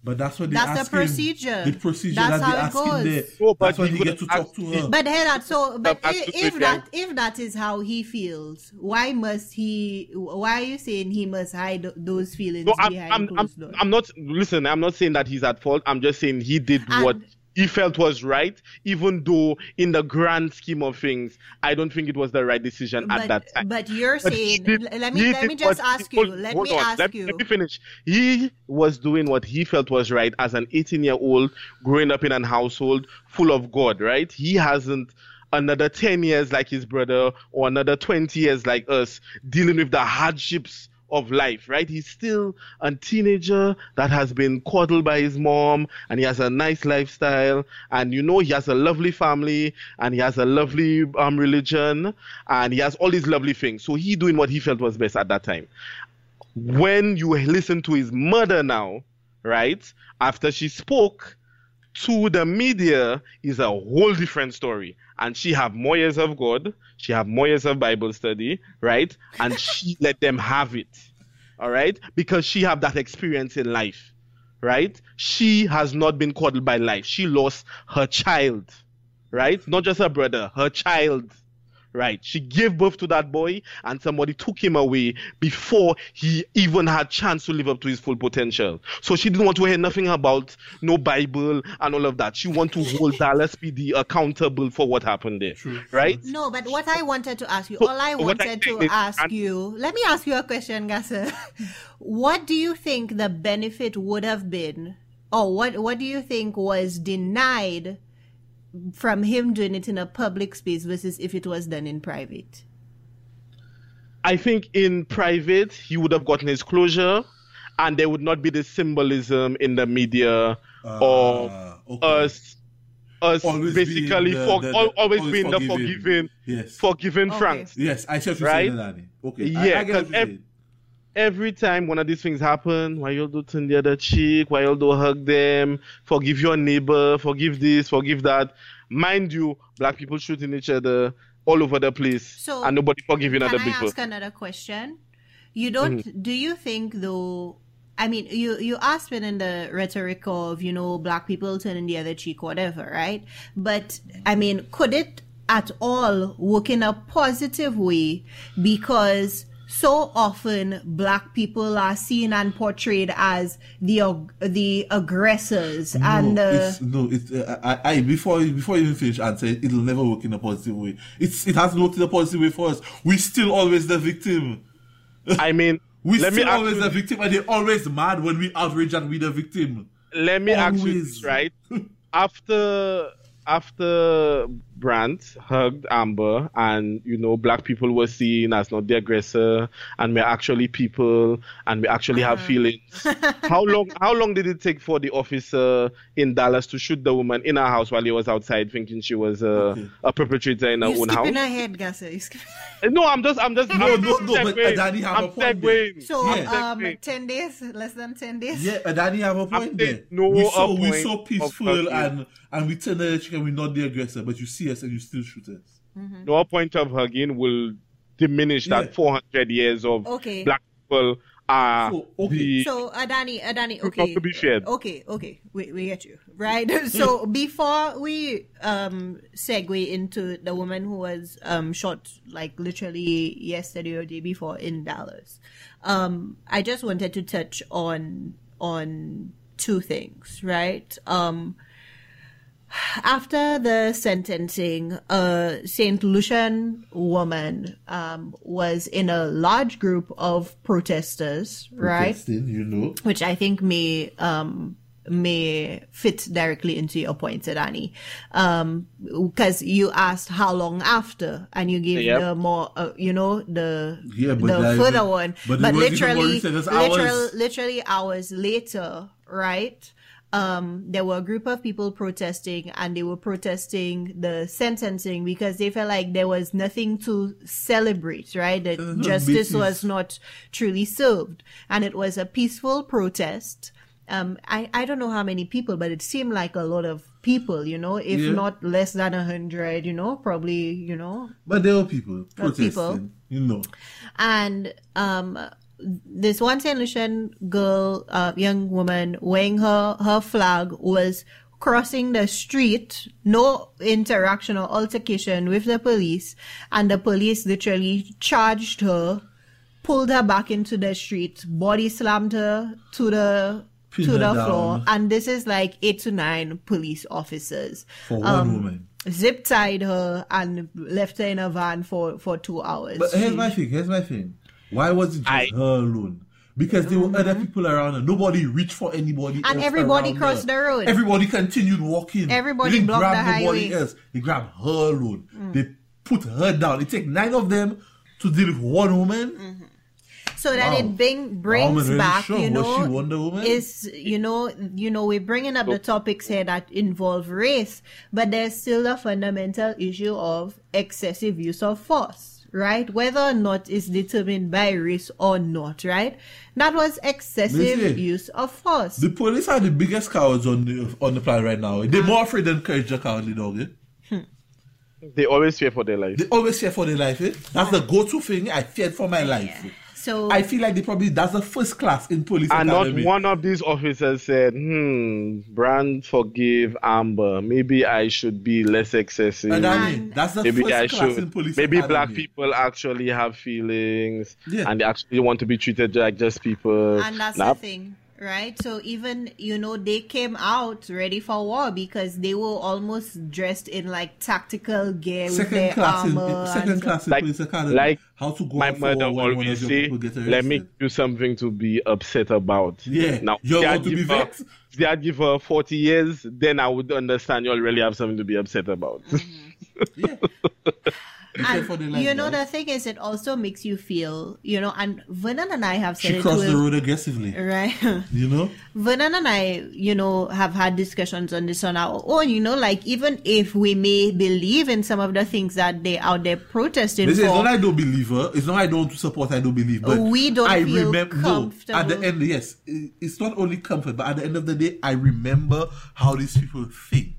But that's what they that's ask the procedure. Him, the procedure that's that how it goes. There, oh, that's when you get to talk to her. But Herod, so but if, if that if that is how he feels, why must he? Why are you saying he must hide those feelings no, I'm, behind I'm, closed I'm, doors? I'm not. Listen, I'm not saying that he's at fault. I'm just saying he did and, what. he felt was right, even though in the grand scheme of things, I don't think it was the right decision but, at that time. But you're but saying, did, let me let me just ask you, let me ask let, you. Let me finish. He was doing what he felt was right as an eighteen-year-old growing up in a household full of God, right? He hasn't another ten years like his brother or another twenty years like us dealing with the hardships of life, right? He's still a teenager that has been coddled by his mom, and he has a nice lifestyle, and you know he has a lovely family, and he has a lovely um, religion, and he has all these lovely things. So he doing what he felt was best at that time. When you listen to his mother now, right, after she spoke to the media, is a whole different story. And she have more years of God. She have more years of Bible study, right? And she let them have it, all right? Because she have that experience in life, right? She has not been coddled by life. She lost her child, right? Not just her brother, her child, right? She gave birth to that boy, and somebody took him away before he even had chance to live up to his full potential. So she didn't want to hear nothing about no Bible and all of that. She wanted to hold Dallas P D accountable for what happened there, true, right? No, but what I wanted to ask you, so, all I wanted I to is, ask and, you, let me ask you a question, Gasser. What do you think the benefit would have been, or what, what do you think was denied from him doing it in a public space versus if it was done in private? I think in private, he would have gotten his closure, and there would not be the symbolism in the media uh, of okay. us us always basically being the, for, the, the, always, always being forgiving. the forgiving, yes. forgiving okay. France. Yes, I should right? say that. Okay. Yeah, I, I ev- every time one of these things happen, why you do turn the other cheek, why you do hug them, forgive your neighbor, forgive this, forgive that. Mind you, black people shooting each other all over the place, so and nobody forgiving other people. Can I ask another question? You don't, mm-hmm. do you think though, I mean, you, you are spinning the rhetoric of, you know, black people turning the other cheek, whatever, right? But I mean, could it at all work in a positive way? Because so often black people are seen and portrayed as the, the aggressors. No, and uh, it's, no, it's, uh, I, I, before, before you even finish answer, it'll never work in a positive way. It's, it hasn't worked in a positive way for us. We're still always the victim. I mean, we let still me always you, the victim, and they're always mad when we outrage and we the victim. Let me ask you this, right? After after Brandt hugged Amber, and you know, black people were seen as not the aggressor, and we're actually people, and we actually have feelings. How long? How long did it take for the officer in Dallas to shoot the woman in her house while he was outside, thinking she was a, okay. a perpetrator in her You're own house? You skipping ahead, Gasser. No, I'm just, I'm just. No, no, no. But Adani have I'm a point there. So, yeah. um, ten days, less than ten days. Yeah, Adani have a point I'm there. No, we so we so peaceful and and we turn the chicken. We're not the aggressor, but you see us. And you still shoot us. Mm-hmm. No point of hugging will diminish yeah. that four hundred years of okay. black people are. So, okay. the, so Adani, Adani, okay, to be shared. okay, okay, we we get you right. So before we um segue into the woman who was um shot like literally yesterday or day before in Dallas, um I just wanted to touch on on two things, right? Um. After the sentencing, a Saint Lucian woman um, was in a large group of protesters, right? You know. Which I think may um, may fit directly into your point, Sedani. Um, because you asked how long after, and you gave yep. the more, uh, you know, the, yeah, but the further a, one. But, but literally, literally, hours. literally hours later, right? Um, there were a group of people protesting, and they were protesting the sentencing because they felt like there was nothing to celebrate, right? That uh, justice business. was not truly served. And it was a peaceful protest. Um, I, I don't know how many people, but it seemed like a lot of people, you know, if yeah. not less than a hundred, you know, probably, you know. But there were people protesting, people. you know. And, um... this one Saint Lucian girl, uh, young woman, wearing her, her flag, was crossing the street, no interaction or altercation with the police, and the police literally charged her, pulled her back into the street, body slammed her to the Pin to the down. floor, and this is like eight to nine police officers. For one um, woman. Zip tied her and left her in a van for, for two hours. But here's she, my thing, here's my thing. Why was it just I... her alone? Because there were mm-hmm. other people around her. Nobody reached for anybody and else everybody crossed her. the road. Everybody continued walking. Everybody they didn't blocked grab the highway. Else. They grabbed her alone. Mm. They put her down. It took nine of them to deal with one woman. Mm-hmm. So wow. that it bring, brings really back, sure. you know, Wonder Woman? is you know, you know, we're bringing up oh. the topics here that involve race, but there's still a fundamental issue of excessive use of force. Right, whether or not it's determined by race or not, right? That was excessive Listen, use of force. The police are the biggest cowards on the on the planet right now. They're um, more afraid than courage the cowardly dog. Eh? Hmm. They always fear for their life. They always fear for their life. Eh? That's yeah. the go-to thing. I feared for my life. Yeah. So I feel like they probably that's the first class in police. And academy. Not one of these officers said, "Hmm, Brand forgive Amber. Maybe I should be less excessive." And I mean, that's the maybe first I class should. in police. Maybe academy. Black people actually have feelings, yeah. and they actually want to be treated like just people. And that's nah. the thing, right? So even you know they came out ready for war because they were almost dressed in like tactical gear, second with their class armor, in, second class in like, police academy. Like, How to go My mother always say, let me do something to be upset about. Yeah, now, you're going to be vexed. If they had given her forty years, then I would understand you already have something to be upset about. Mm-hmm. yeah. And, for the life, you know, right? the thing is, it also makes you feel, you know, and Vernon and I have said She it crossed with, the road aggressively. Right. you know? Vernon and I, you know, have had discussions on this on our own, you know, like even if we may believe in some of the things that they out there protesting this for. Is what I don't believe. It's not I don't support, I don't believe, but we don't I feel remember comfortable. No, at the end, yes, it's not only comfort, but at the end of the day, I remember how these people think.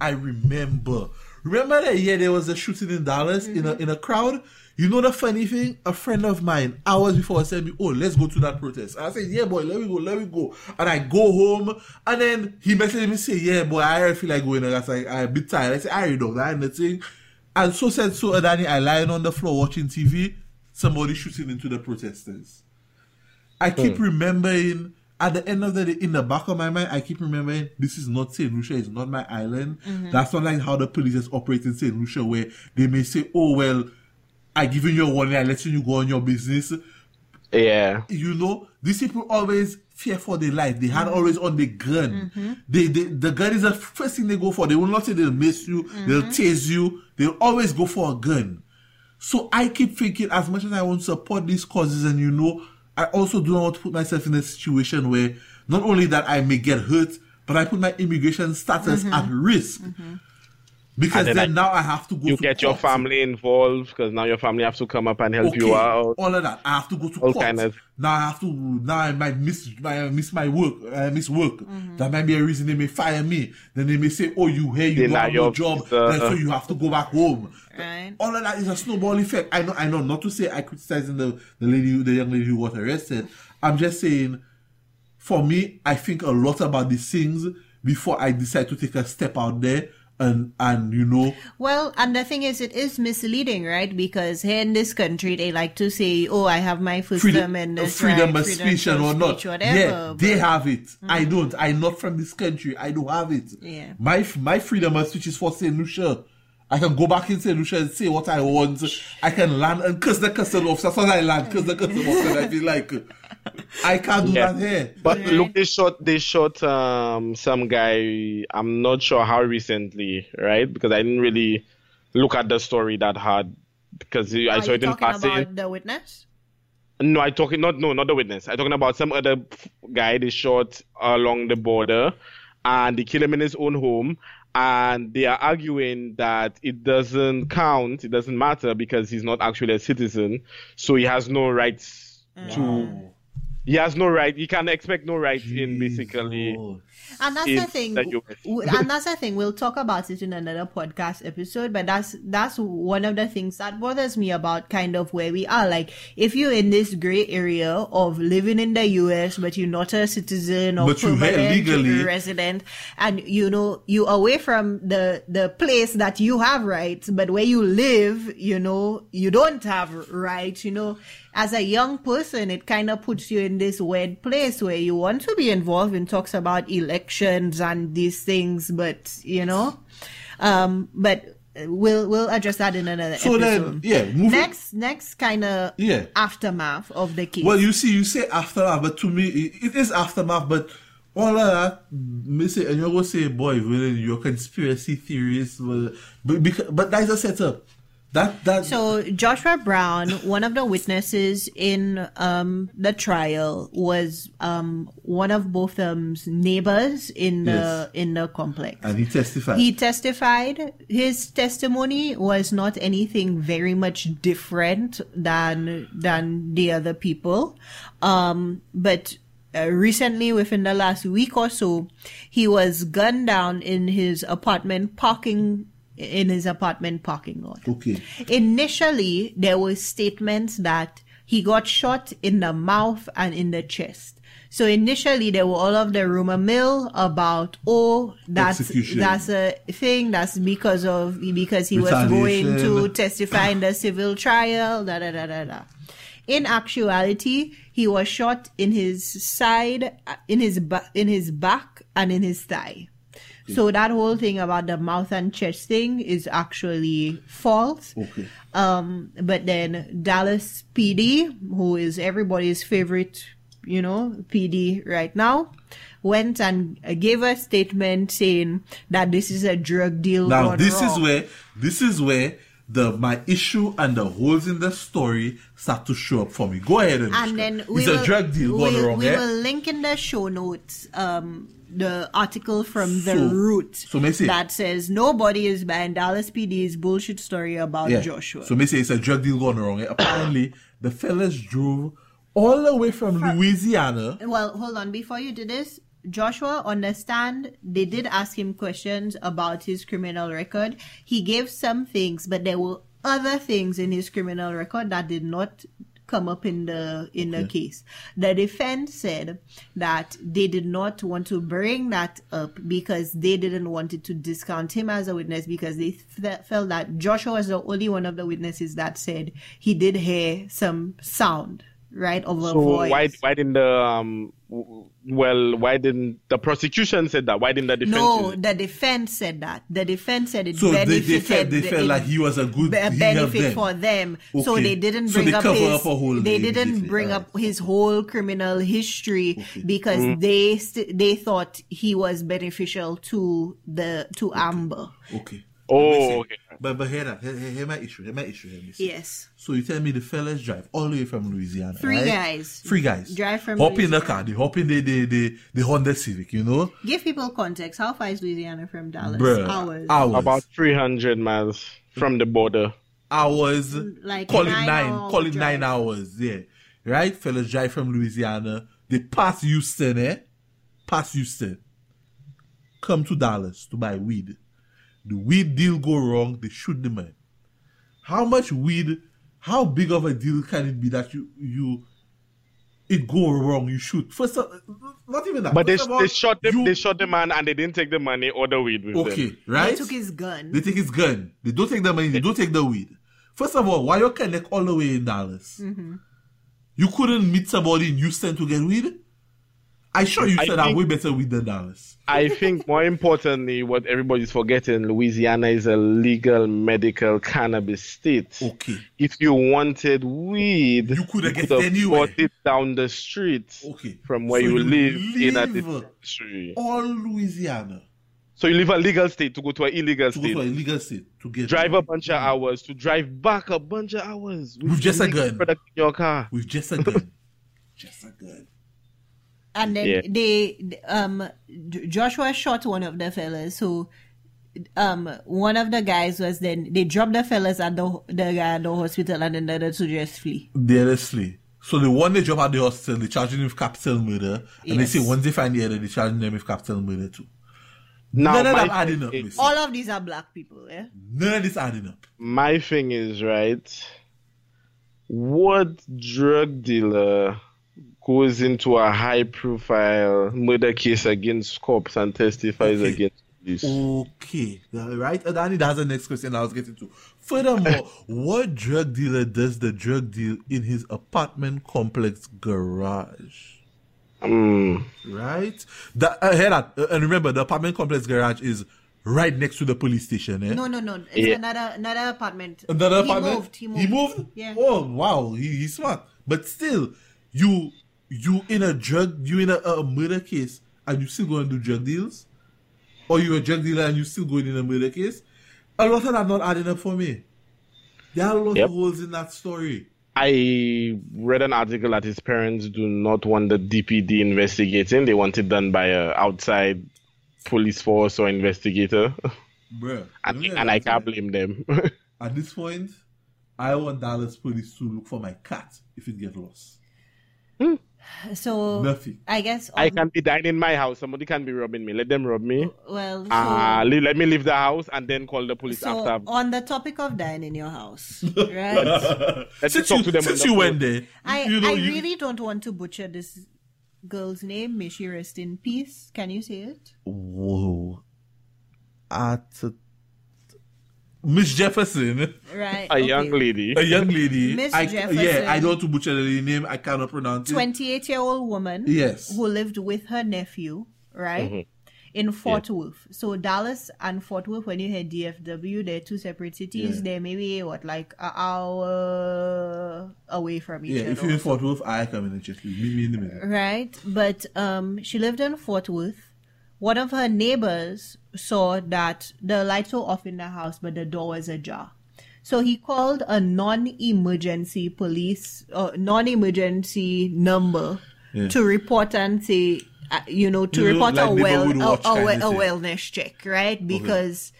I remember Remember that year there was a shooting in Dallas mm-hmm. in a in a crowd? You know the funny thing? A friend of mine, hours before, said me, oh, let's go to that protest. And I said, yeah, boy, let me go, let me go. And I go home, and then he messaged me, say, yeah, boy, I already feel like going. And I was like, I'm a bit tired. I said, I don't know, and the thing. And so said so, and then I lying on the floor watching T V, somebody shooting into the protesters. I keep hmm. remembering, at the end of the day, in the back of my mind, I keep remembering, this is not Saint Lucia, it's not my island. Mm-hmm. That's not like how the police is operating in Saint Lucia, where they may say, oh, well, I giving you a warning, I letting you go on your business. Yeah. You know, these people always fear for their life. They had always on the gun. Mm-hmm. They, they, the gun is the first thing they go for. They will not say they'll miss you, mm-hmm. they'll tase you. They'll always go for a gun. So I keep thinking, as much as I want to support these causes, and you know, I also do not want to put myself in a situation where not only that I may get hurt, but I put my immigration status mm-hmm. at risk. Mm-hmm. Because then, then I, now I have to go you to You get court. Your family involved, because now your family have to come up and help okay, you out. All of that. I have to go to all court. Kind of... Now I have to, now I might miss my, miss my work. I miss work. Mm-hmm. That might be a reason they may fire me. Then they may say, oh, you here, you don't have your job. Uh, then so you have to go back home. Right. All of that is a snowball effect. I know, I know, not to say I criticizing the, the lady, the young lady who was arrested. I'm just saying, for me, I think a lot about these things before I decide to take a step out there. And, and you know... Well, and the thing is, it is misleading, right? Because here in this country, they like to say, oh, I have my freedom and this freedom right, of freedom speech and whatnot. Whatever, yeah, but... they have it. Mm-hmm. I don't. I'm not from this country. I don't have it. Yeah. My my freedom of speech is for Saint Lucia. I can go back in Saint Lucia and say what I want. I can land and curse the castle officer. Sometimes I land, curse the castle officer. I feel like... I can't do yeah. that here. But right. look, they shot they shot um, some guy, I'm not sure how recently, right? Because I didn't really look at the story that hard. Because I Are saw you it in passing. About the witness? No, I talking not no, not the witness. I'm talking about some other guy they shot along the border, and they killed him in his own home. And they are arguing that it doesn't count, it doesn't matter because he's not actually a citizen, so he has no rights mm. to. Wow. He has no right. He can expect no right Jeez, in basically. Lord. And that's the thing. That and that's the thing. We'll talk about it in another podcast episode. But that's that's one of the things that bothers me about kind of where we are. Like, if you're in this gray area of living in the U S, but you're not a citizen or permanent resident, and you know you're away from the the place that you have rights, but where you live, you know you don't have rights. You know, as a young person, it kind of puts you in this weird place where you want to be involved in talks about elections and these things, but you know, um, but we'll we'll address that in another so episode. Then, yeah, next on. next kind of yeah. aftermath of the case. Well, you see, you say aftermath, but to me, it, it is aftermath. But all of that, and you're gonna say, boy, really, your conspiracy theories, well, but because, but that's a setup. That, that... So Joshua Brown, one of the witnesses in um, the trial, was um, one of Botham's neighbors in the yes. in the complex, and he testified. He testified. His testimony was not anything very much different than than the other people, um, but. Uh, recently, within the last week or so, he was gunned down in his apartment parking. in his apartment parking lot. Okay. Initially, there were statements that he got shot in the mouth and in the chest. So initially, there were all of the rumor mill about, oh, that's Execution. that's a thing, that's because of because he was going to testify in the civil trial, da da da da da. In actuality, he was shot in his side, in his ba- in his back, and in his thigh. So that whole thing about the mouth and chest thing is actually false. Okay. Um, but then Dallas P D, who is everybody's favorite, you know, P D right now, went and gave a statement saying that this is a drug deal. Now this wrong. is where this is where the my issue and the holes in the story start to show up for me. Go ahead and, and then we it's will, a drug deal we, gone wrong. We eh? will link in the show notes. Um, the article from so, The Root so that says nobody is buying Dallas P D's bullshit story about yeah. Joshua. So, may say it's a drug deal gone wrong. Apparently, the fellas drove all the way from Louisiana. Well, hold on. Before you do this, Joshua, understand, they did ask him questions about his criminal record. He gave some things, but there were other things in his criminal record that did not come up in the in okay. the case. The defense said that they did not want to bring that up because they didn't want it to discount him as a witness, because they th- felt that Joshua was the only one of the witnesses that said he did hear some sound, right, of a so voice. Why, why didn't the um, well why didn't the prosecution said that? Why didn't the defense? No, the defense said that. The defense said it so benefited. So they, they felt, they felt it, like he was a good be- benefit them. for them. Okay. So they didn't bring so they up his. Up a whole they didn't bring right. up his whole criminal history okay. because mm. they st- they thought he was beneficial to the to okay. Amber. Okay. Oh, okay. But, but hear that. Hear, hear my issue. Hear my issue. Hear my issue. Yes. So you tell me the fellas drive all the way from Louisiana. Three right? guys. Three guys. Drive from hop Louisiana. Hop in the car. They hop in the, the, the, the Honda Civic, you know? Give people context. How far is Louisiana from Dallas? Bruh, hours. Hours. About three hundred miles from the border. Hours. Like Call nine it nine. Call it drive. nine hours. Yeah. Right? Fellas drive from Louisiana. They pass Houston, eh? Pass Houston. Come to Dallas to buy weed. The weed deal go wrong, they shoot the man. How much weed, how big of a deal can it be that you, you it go wrong, you shoot? First of, not even that. But they, all, they, shot them, you, they shot the man and they didn't take the money or the weed with okay, them. Okay, right? They took his gun. They take his gun. They don't take the money, they don't take the weed. First of all, why you connect all the way in Dallas? Mm-hmm. You couldn't meet somebody in Houston to get weed? I sure you said I'm way better with the Dallas. I think more importantly, what everybody's forgetting, Louisiana is a legal medical cannabis state. Okay. If you wanted weed, you could have bought it down the street okay. from where so you, you live, live in a different country. All Louisiana. So you leave a legal state to go to an illegal to state. To go to an illegal state. To get drive a bunch of hours, to drive back a bunch of hours. With, with just a gun. Product in your car. With just a gun. just a gun. And then yeah. they, um, Joshua shot one of the fellas. So, um, one of the guys was then they dropped the fellas at the the guy at the hospital, and then the other two just flee. They just flee. So the one they drop at the hospital, they charging him with capital murder, and yes. they say once they find the other, they charging them with capital murder too. Now, None of them adding up. Is, all of these are black people. Yeah. None of this adding up. My thing is right. What drug dealer goes into a high-profile murder case against cops and testifies okay. against police? Okay, right. Adani, that's the next question I was getting to. Furthermore, what drug dealer does the drug deal in his apartment complex garage? Mm. Right. That uh, hear that, uh, and remember, the apartment complex garage is right next to the police station. Eh? No, no, no. It's yeah. another another apartment. Another he apartment. Moved, he moved. He moved. Yeah. Oh wow, he, he's smart. But still, you. You in a drug, you in a, a murder case, and you still going to do drug deals? Or you a drug dealer and you still going in a murder case? A lot of that not adding up for me. There are a lot yep. of holes in that story. I read an article that his parents do not want the D P D investigating. They want it done by an outside police force or investigator. Bruh. And, yeah, and I can't right. blame them. At this point, I want Dallas police to look for my cat if it gets lost. Hmm. So Nothing. I guess I can be dying in my house. Somebody can be robbing me. Let them rob me. Well, so, uh, le- let me leave the house and then call the police so after. On the topic of dying in your house, right? Let's since talk you, to them since you the went there, I, you know, I you... really don't want to butcher this girl's name. May she rest in peace. Can you say it? Whoa, at Miss Jefferson, right? A okay. young lady, a young lady. Miss Jefferson, yeah. I don't want to butcher the name. I cannot pronounce it. twenty-eight-year-old woman, yes, who lived with her nephew, right, mm-hmm. in Fort yeah. Worth. So Dallas and Fort Worth. When you head D F W, they're two separate cities. Yeah. They're maybe what, like an hour away from each other. Yeah, if you're in Fort Worth, I come in and check you. Meet me in the middle. Right, but um, she lived in Fort Worth. One of her neighbors saw that the lights were off in the house, but the door was ajar. So he called a non-emergency police, uh, non-emergency number yeah. to report and say, uh, you know, to you report like a, well, a, a, a wellness check, right? Because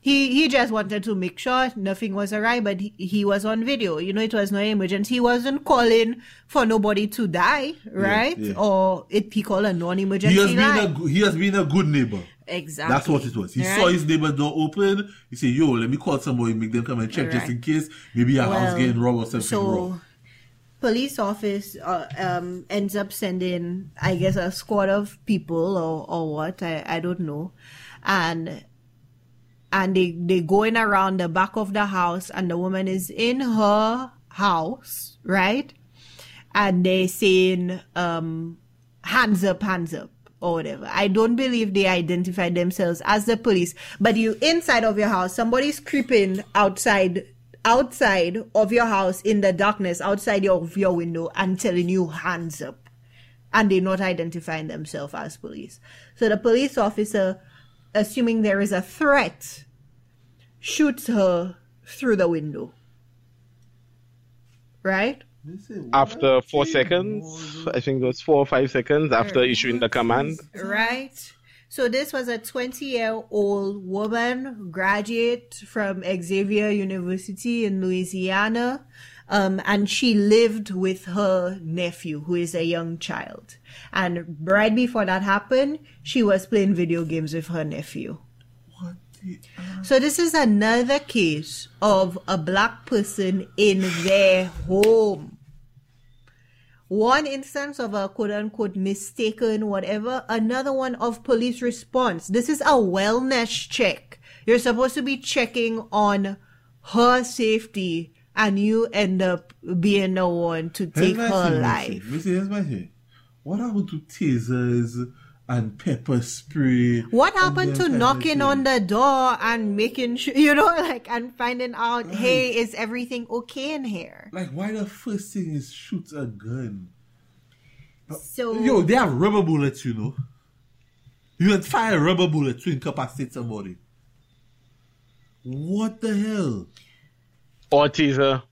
okay. He he just wanted to make sure nothing was awry, but he, he was on video. You know, it was no emergency. He wasn't calling for nobody to die, right? Yeah, yeah. Or it, he called a non-emergency he has line. Been a, he has been a good neighbor. Exactly. That's what it was. He right. saw his neighbor's door open. He said, yo, let me call somebody, make them come and check right. just in case. Maybe our well, house getting robbed or something so, wrong. Police office uh, um, ends up sending, I guess, a squad of people or, or what. I, I don't know. And... And they, they going around the back of the house, and the woman is in her house, right? And they saying, um, hands up, hands up, or whatever. I don't believe they identify themselves as the police. But you inside of your house, somebody's creeping outside, outside of your house in the darkness, outside of your window, and telling you hands up. And they're not identifying themselves as police. So the police officer, assuming there is a threat, shoots her through the window. Right? After four seconds, I think it was four or five seconds after issuing the command. Right. So this was a twenty-year-old woman, graduate from Xavier University in Louisiana, um, and she lived with her nephew, who is a young child. And right before that happened, she was playing video games with her nephew. What the hell? So this is another case of a black person in their home. One instance of a quote-unquote mistaken whatever, another one of police response. This is a wellness check. You're supposed to be checking on her safety, and you end up being the one to take her life. What happened to tasers and pepper spray? What happened to knocking on the door and making sure, you know, like, and finding out, like, hey, is everything okay in here? Like, why the first thing is shoot a gun? So, yo, they have rubber bullets, you know. You can fire rubber bullets to incapacitate somebody. What the hell? Or taser.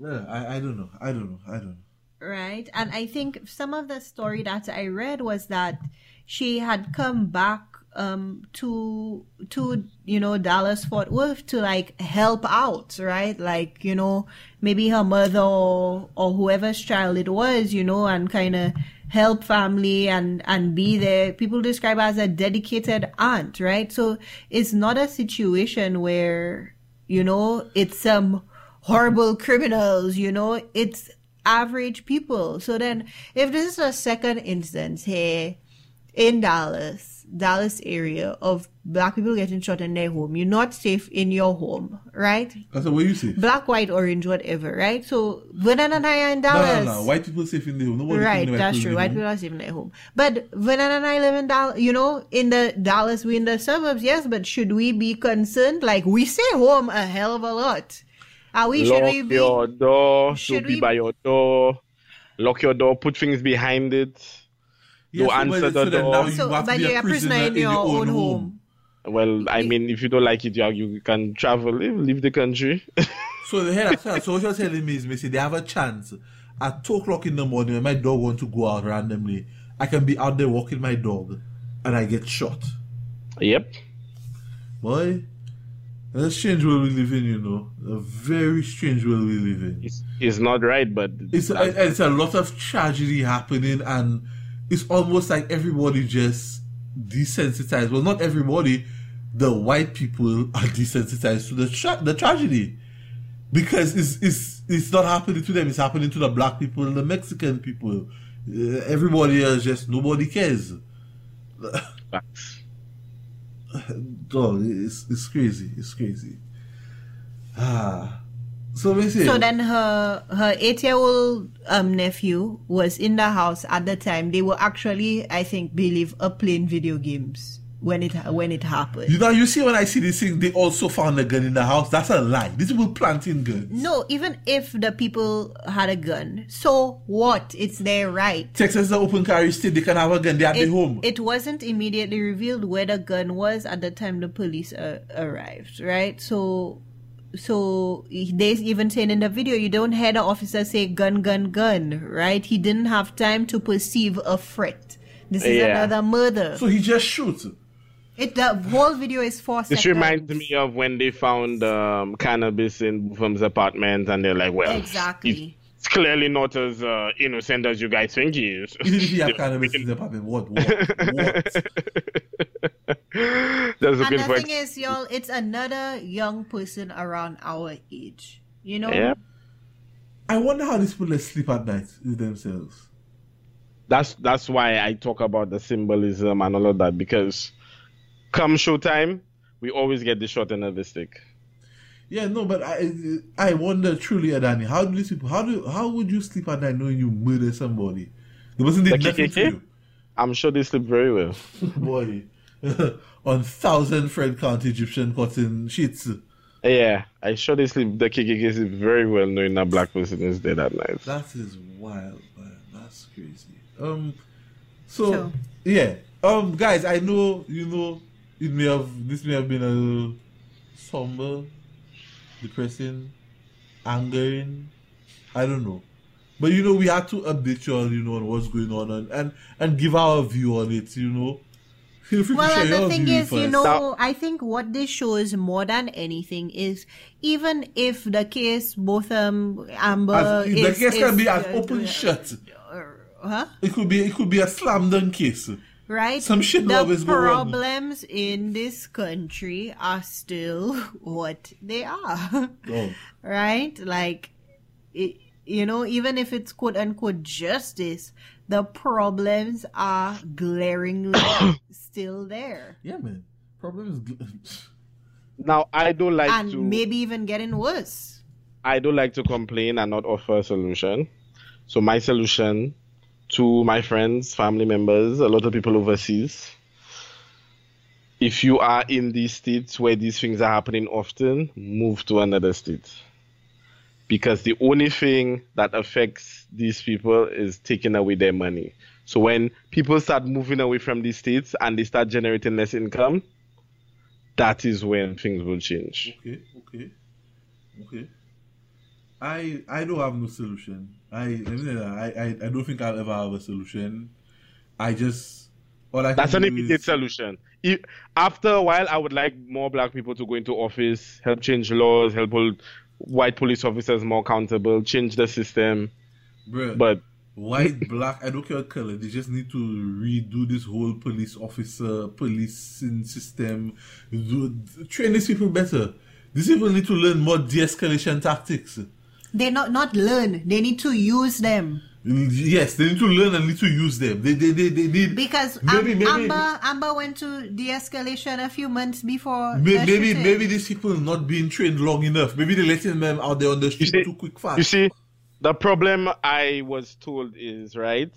Yeah, I, I don't know. I don't know. I don't know. Right. And I think some of the story that I read was that she had come back um, to, to, you know, Dallas, Fort Worth to like help out. Right. Like, you know, maybe her mother or, or whoever's child it was, you know, and kind of help family and, and be there. People describe her as a dedicated aunt. Right. So it's not a situation where, you know, it's some horrible criminals, you know, it's average people. So then if this is a second instance here in Dallas, Dallas area of black people getting shot in their home, you're not safe in your home, right? That's what you say. Black, white, orange, whatever, right? So Vernon and I are in Dallas. No, no, no. White people safe in their home. Nobody right, in that's true. White home. People are safe in their home. But Vernon and I live in Dallas, you know, in the Dallas, we in the suburbs, yes, but should we be concerned? Like, we say home a hell of a lot. Are we, lock should we be, your door, should be we... by your door, lock your door, put things behind it, yes, don't so answer the door. Now you so, have but to be you're a prisoner, prisoner in your, in your own, own home. home. Well, I mean, if you don't like it, you, you can travel, leave the country. so, the, so what you're telling me is, Missy, they have a chance. At two o'clock in the morning, when my dog wants to go out randomly, I can be out there walking my dog, and I get shot. Yep. Boy... That's a strange world we live in, you know. A very strange world we live in. It's, it's not right, but... It's a, it's a lot of tragedy happening, and it's almost like everybody just desensitized. Well, not everybody. The white people are desensitized to the tra- the tragedy. Because it's, it's, it's not happening to them. It's happening to the black people and the Mexican people. Uh, everybody else just... Nobody cares. Facts. Dog, it's, it's crazy. It's crazy. Ah, so basically, so then her her eight-year-old um, nephew was in the house at the time. They were actually, I think, believe, uh, playing video games when it when it happened. You know, you see, when I see this thing, they also found a gun in the house. That's a lie. These people planting guns. No, even if the people had a gun, so what? It's their right. Texas is an open carry state. They can have a gun. They are at their home. It wasn't immediately revealed where the gun was at the time the police uh, arrived, right? So, so they even saying in the video, you don't hear the officer say gun, gun, gun, right? He didn't have time to perceive a threat. This is yeah. another murder. So he just shoots. It the whole video is four this seconds. This reminds me of when they found um, cannabis in Bufam's apartment, and they're like, "Well, exactly, it's clearly not as uh, innocent as you guys think he is." Even if you have cannabis in the apartment, what? What? what? That's a and good the point. Thing is, y'all, it's another young person around our age. You know. Yeah. I wonder how these people sleep at night with themselves. That's that's why I talk about the symbolism and all of that, because come showtime, we always get the short end of the stick. Yeah, no, but I I wonder truly, Adani, how do these people, how do how would you sleep at night knowing you murder somebody? There wasn't the nothing to you. I'm sure they sleep very well. Boy, on thousand Fred Count Egyptian cotton sheets. Yeah, I sure they sleep. The K K K sleep very well knowing that black person is dead at night. That is wild, man. That's crazy. Um, so, so yeah, um, guys, I know you know. It may have, this may have been a little somber, depressing, angering, I don't know. But, you know, we had to update y'all, you know, on what's going on and, and, and give our view on it, you know. Feel free well, to share and the thing is, you know, now, I think what this shows more than anything is even if the case, Botham, Amber... As, is, the case is, can be uh, an open uh, shut. Huh? It could be, it could be a slam dunk case. Right? Some shit the problems in this country are still what they are. Oh. Right? Like, it, you know, even if it's quote unquote justice, the problems are glaringly still there. Yeah, man. Problems. Now, I don't like and to. And maybe even getting worse. I don't like to complain and not offer a solution. So, my solution to my friends, family members, a lot of people overseas. If you are in these states where these things are happening often, move to another state. Because the only thing that affects these people is taking away their money. So when people start moving away from these states and they start generating less income, that is when things will change. Okay, okay, okay. I I don't have no solution. I I, mean, I I I don't think I'll ever have a solution. I just all I can That's an immediate is... solution. If, after a while, I would like more black people to go into office, help change laws, help white police officers more accountable, change the system. Bruh, but white, black, I don't care what color. They just need to redo this whole police officer policing system. Do, train these people better. These people need to learn more de-escalation tactics. They not not learn. They need to use them. Yes, they need to learn and need to use them. They they they, they need because maybe, um, maybe, Amber Amber went to de-escalation a few months before. May, maybe shooting. Maybe these people not being trained long enough. Maybe they're letting them out there on the street see, too quick fast. You see, the problem I was told is right.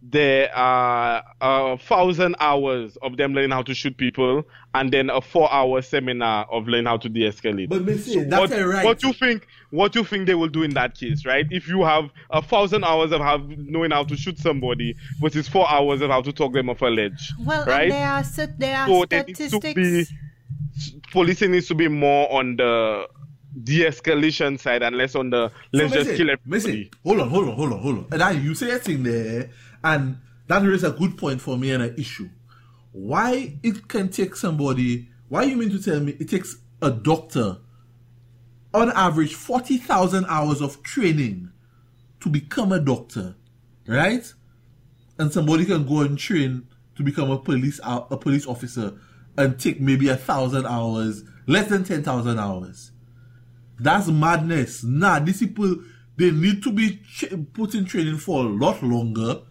There are a thousand hours of them learning how to shoot people, and then a four-hour seminar of learning how to de-escalate. But Messi, so that's what, right. What you think? What you think they will do in that case, right? If you have a thousand hours of have knowing how to shoot somebody versus four hours of how to talk them off a ledge, well, right? There are there are so statistics. There needs to be, policing needs to be more on the de-escalation side and less on the let's so just Messi, kill everybody. Messi, hold on, hold on, hold on, hold on. And I, you say that thing there. And that is a good point for me and an issue. Why it can take somebody, why you mean to tell me it takes a doctor on average forty thousand hours of training to become a doctor, right? And somebody can go and train to become a police a police officer and take maybe a thousand hours, less than ten thousand hours. That's madness. Nah, these people, they need to be put in training for a lot longer.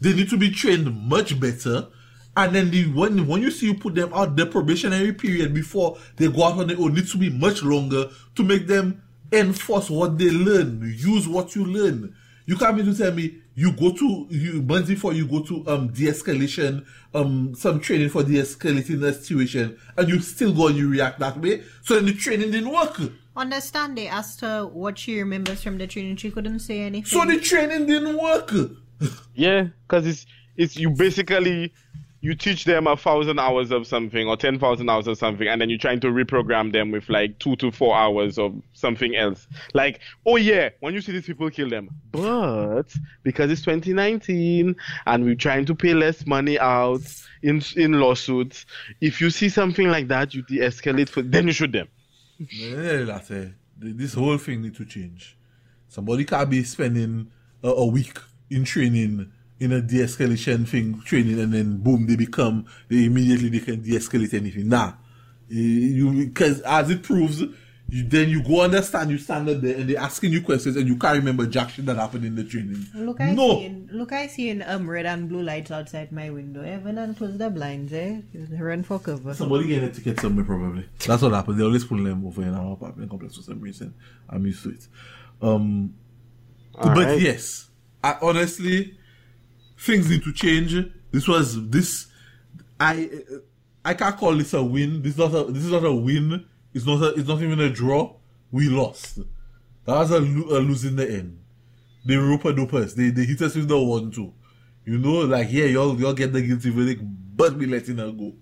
They need to be trained much better. And then the, when, when you see you put them out, the probationary period before they go out on their own needs to be much longer to make them enforce what they learn, use what you learn. You can't mean to tell me you go to, you months before you go to um de-escalation, um some training for de-escalating the situation, and you still go and you react that way. So then the training didn't work. Understand, they asked her what she remembers from the training. She couldn't say anything. So the training didn't work. Yeah, because it's it's you basically you teach them a thousand hours of something or ten thousand hours of something, and then you're trying to reprogram them with like two to four hours of something else. Like, oh yeah, when you see these people, kill them. But because it's twenty nineteen and we're trying to pay less money out in in lawsuits, if you see something like that, you de-escalate. For then you shoot them. This whole thing needs to change. Somebody can't be spending a, a week in training. In a de-escalation thing, training, and then boom, they become, they immediately, they can de-escalate anything. Nah. You, because as it proves, you, then you go understand, you stand up there, and they're asking you questions, and you can't remember jack shit that happened in the training. Look, I no. see, look, I see in, um, red and blue lights outside my window. Everyone and close the blinds, eh? Run for cover. Somebody getting a ticket somewhere, probably. That's what happens. They always pull them over in our apartment complex for some reason. I'm used to it. Um, All but right. yes, I honestly... Things need to change. This was this. I I can't call this a win. This is not a. This is not a win. It's not. A, it's not even a draw. We lost. That was a, lo- a lose in the end. They roper dopers. They they hit us with the one two. You know, like yeah, y'all y'all get the guilty verdict, but we letting her go.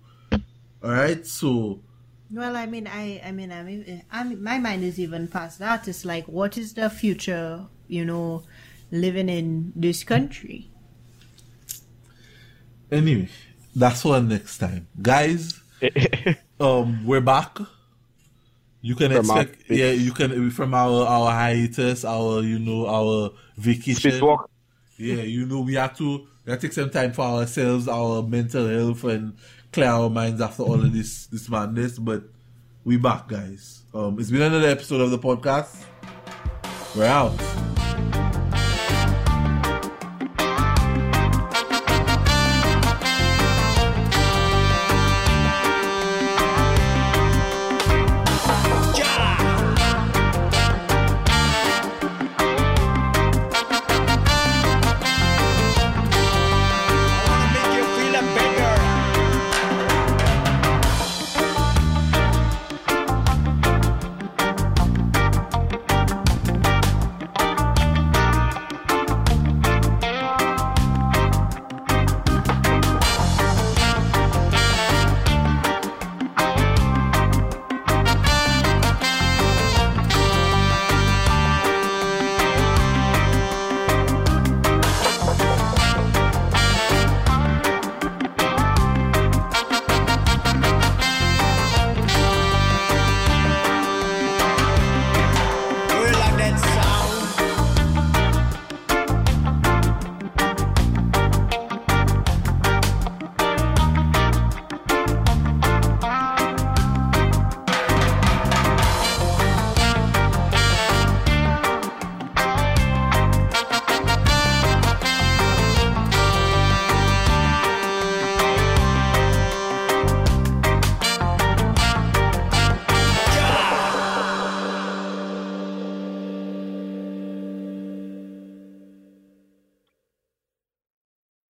All right, so. Well, I mean, I I mean, I mean, I'm, my mind is even past that. It's like, what is the future? You know, living in this country. Anyway, that's all next time. Guys, um, we're back. You can from expect, our, yeah, you can, from our, our hiatus, our, you know, our vacation. Spitwalk. Yeah, you know, we have to, we have to take some time for ourselves, our mental health, and clear our minds after all of this, this madness. But we're back, guys. Um, it's been another episode of the podcast. We're out.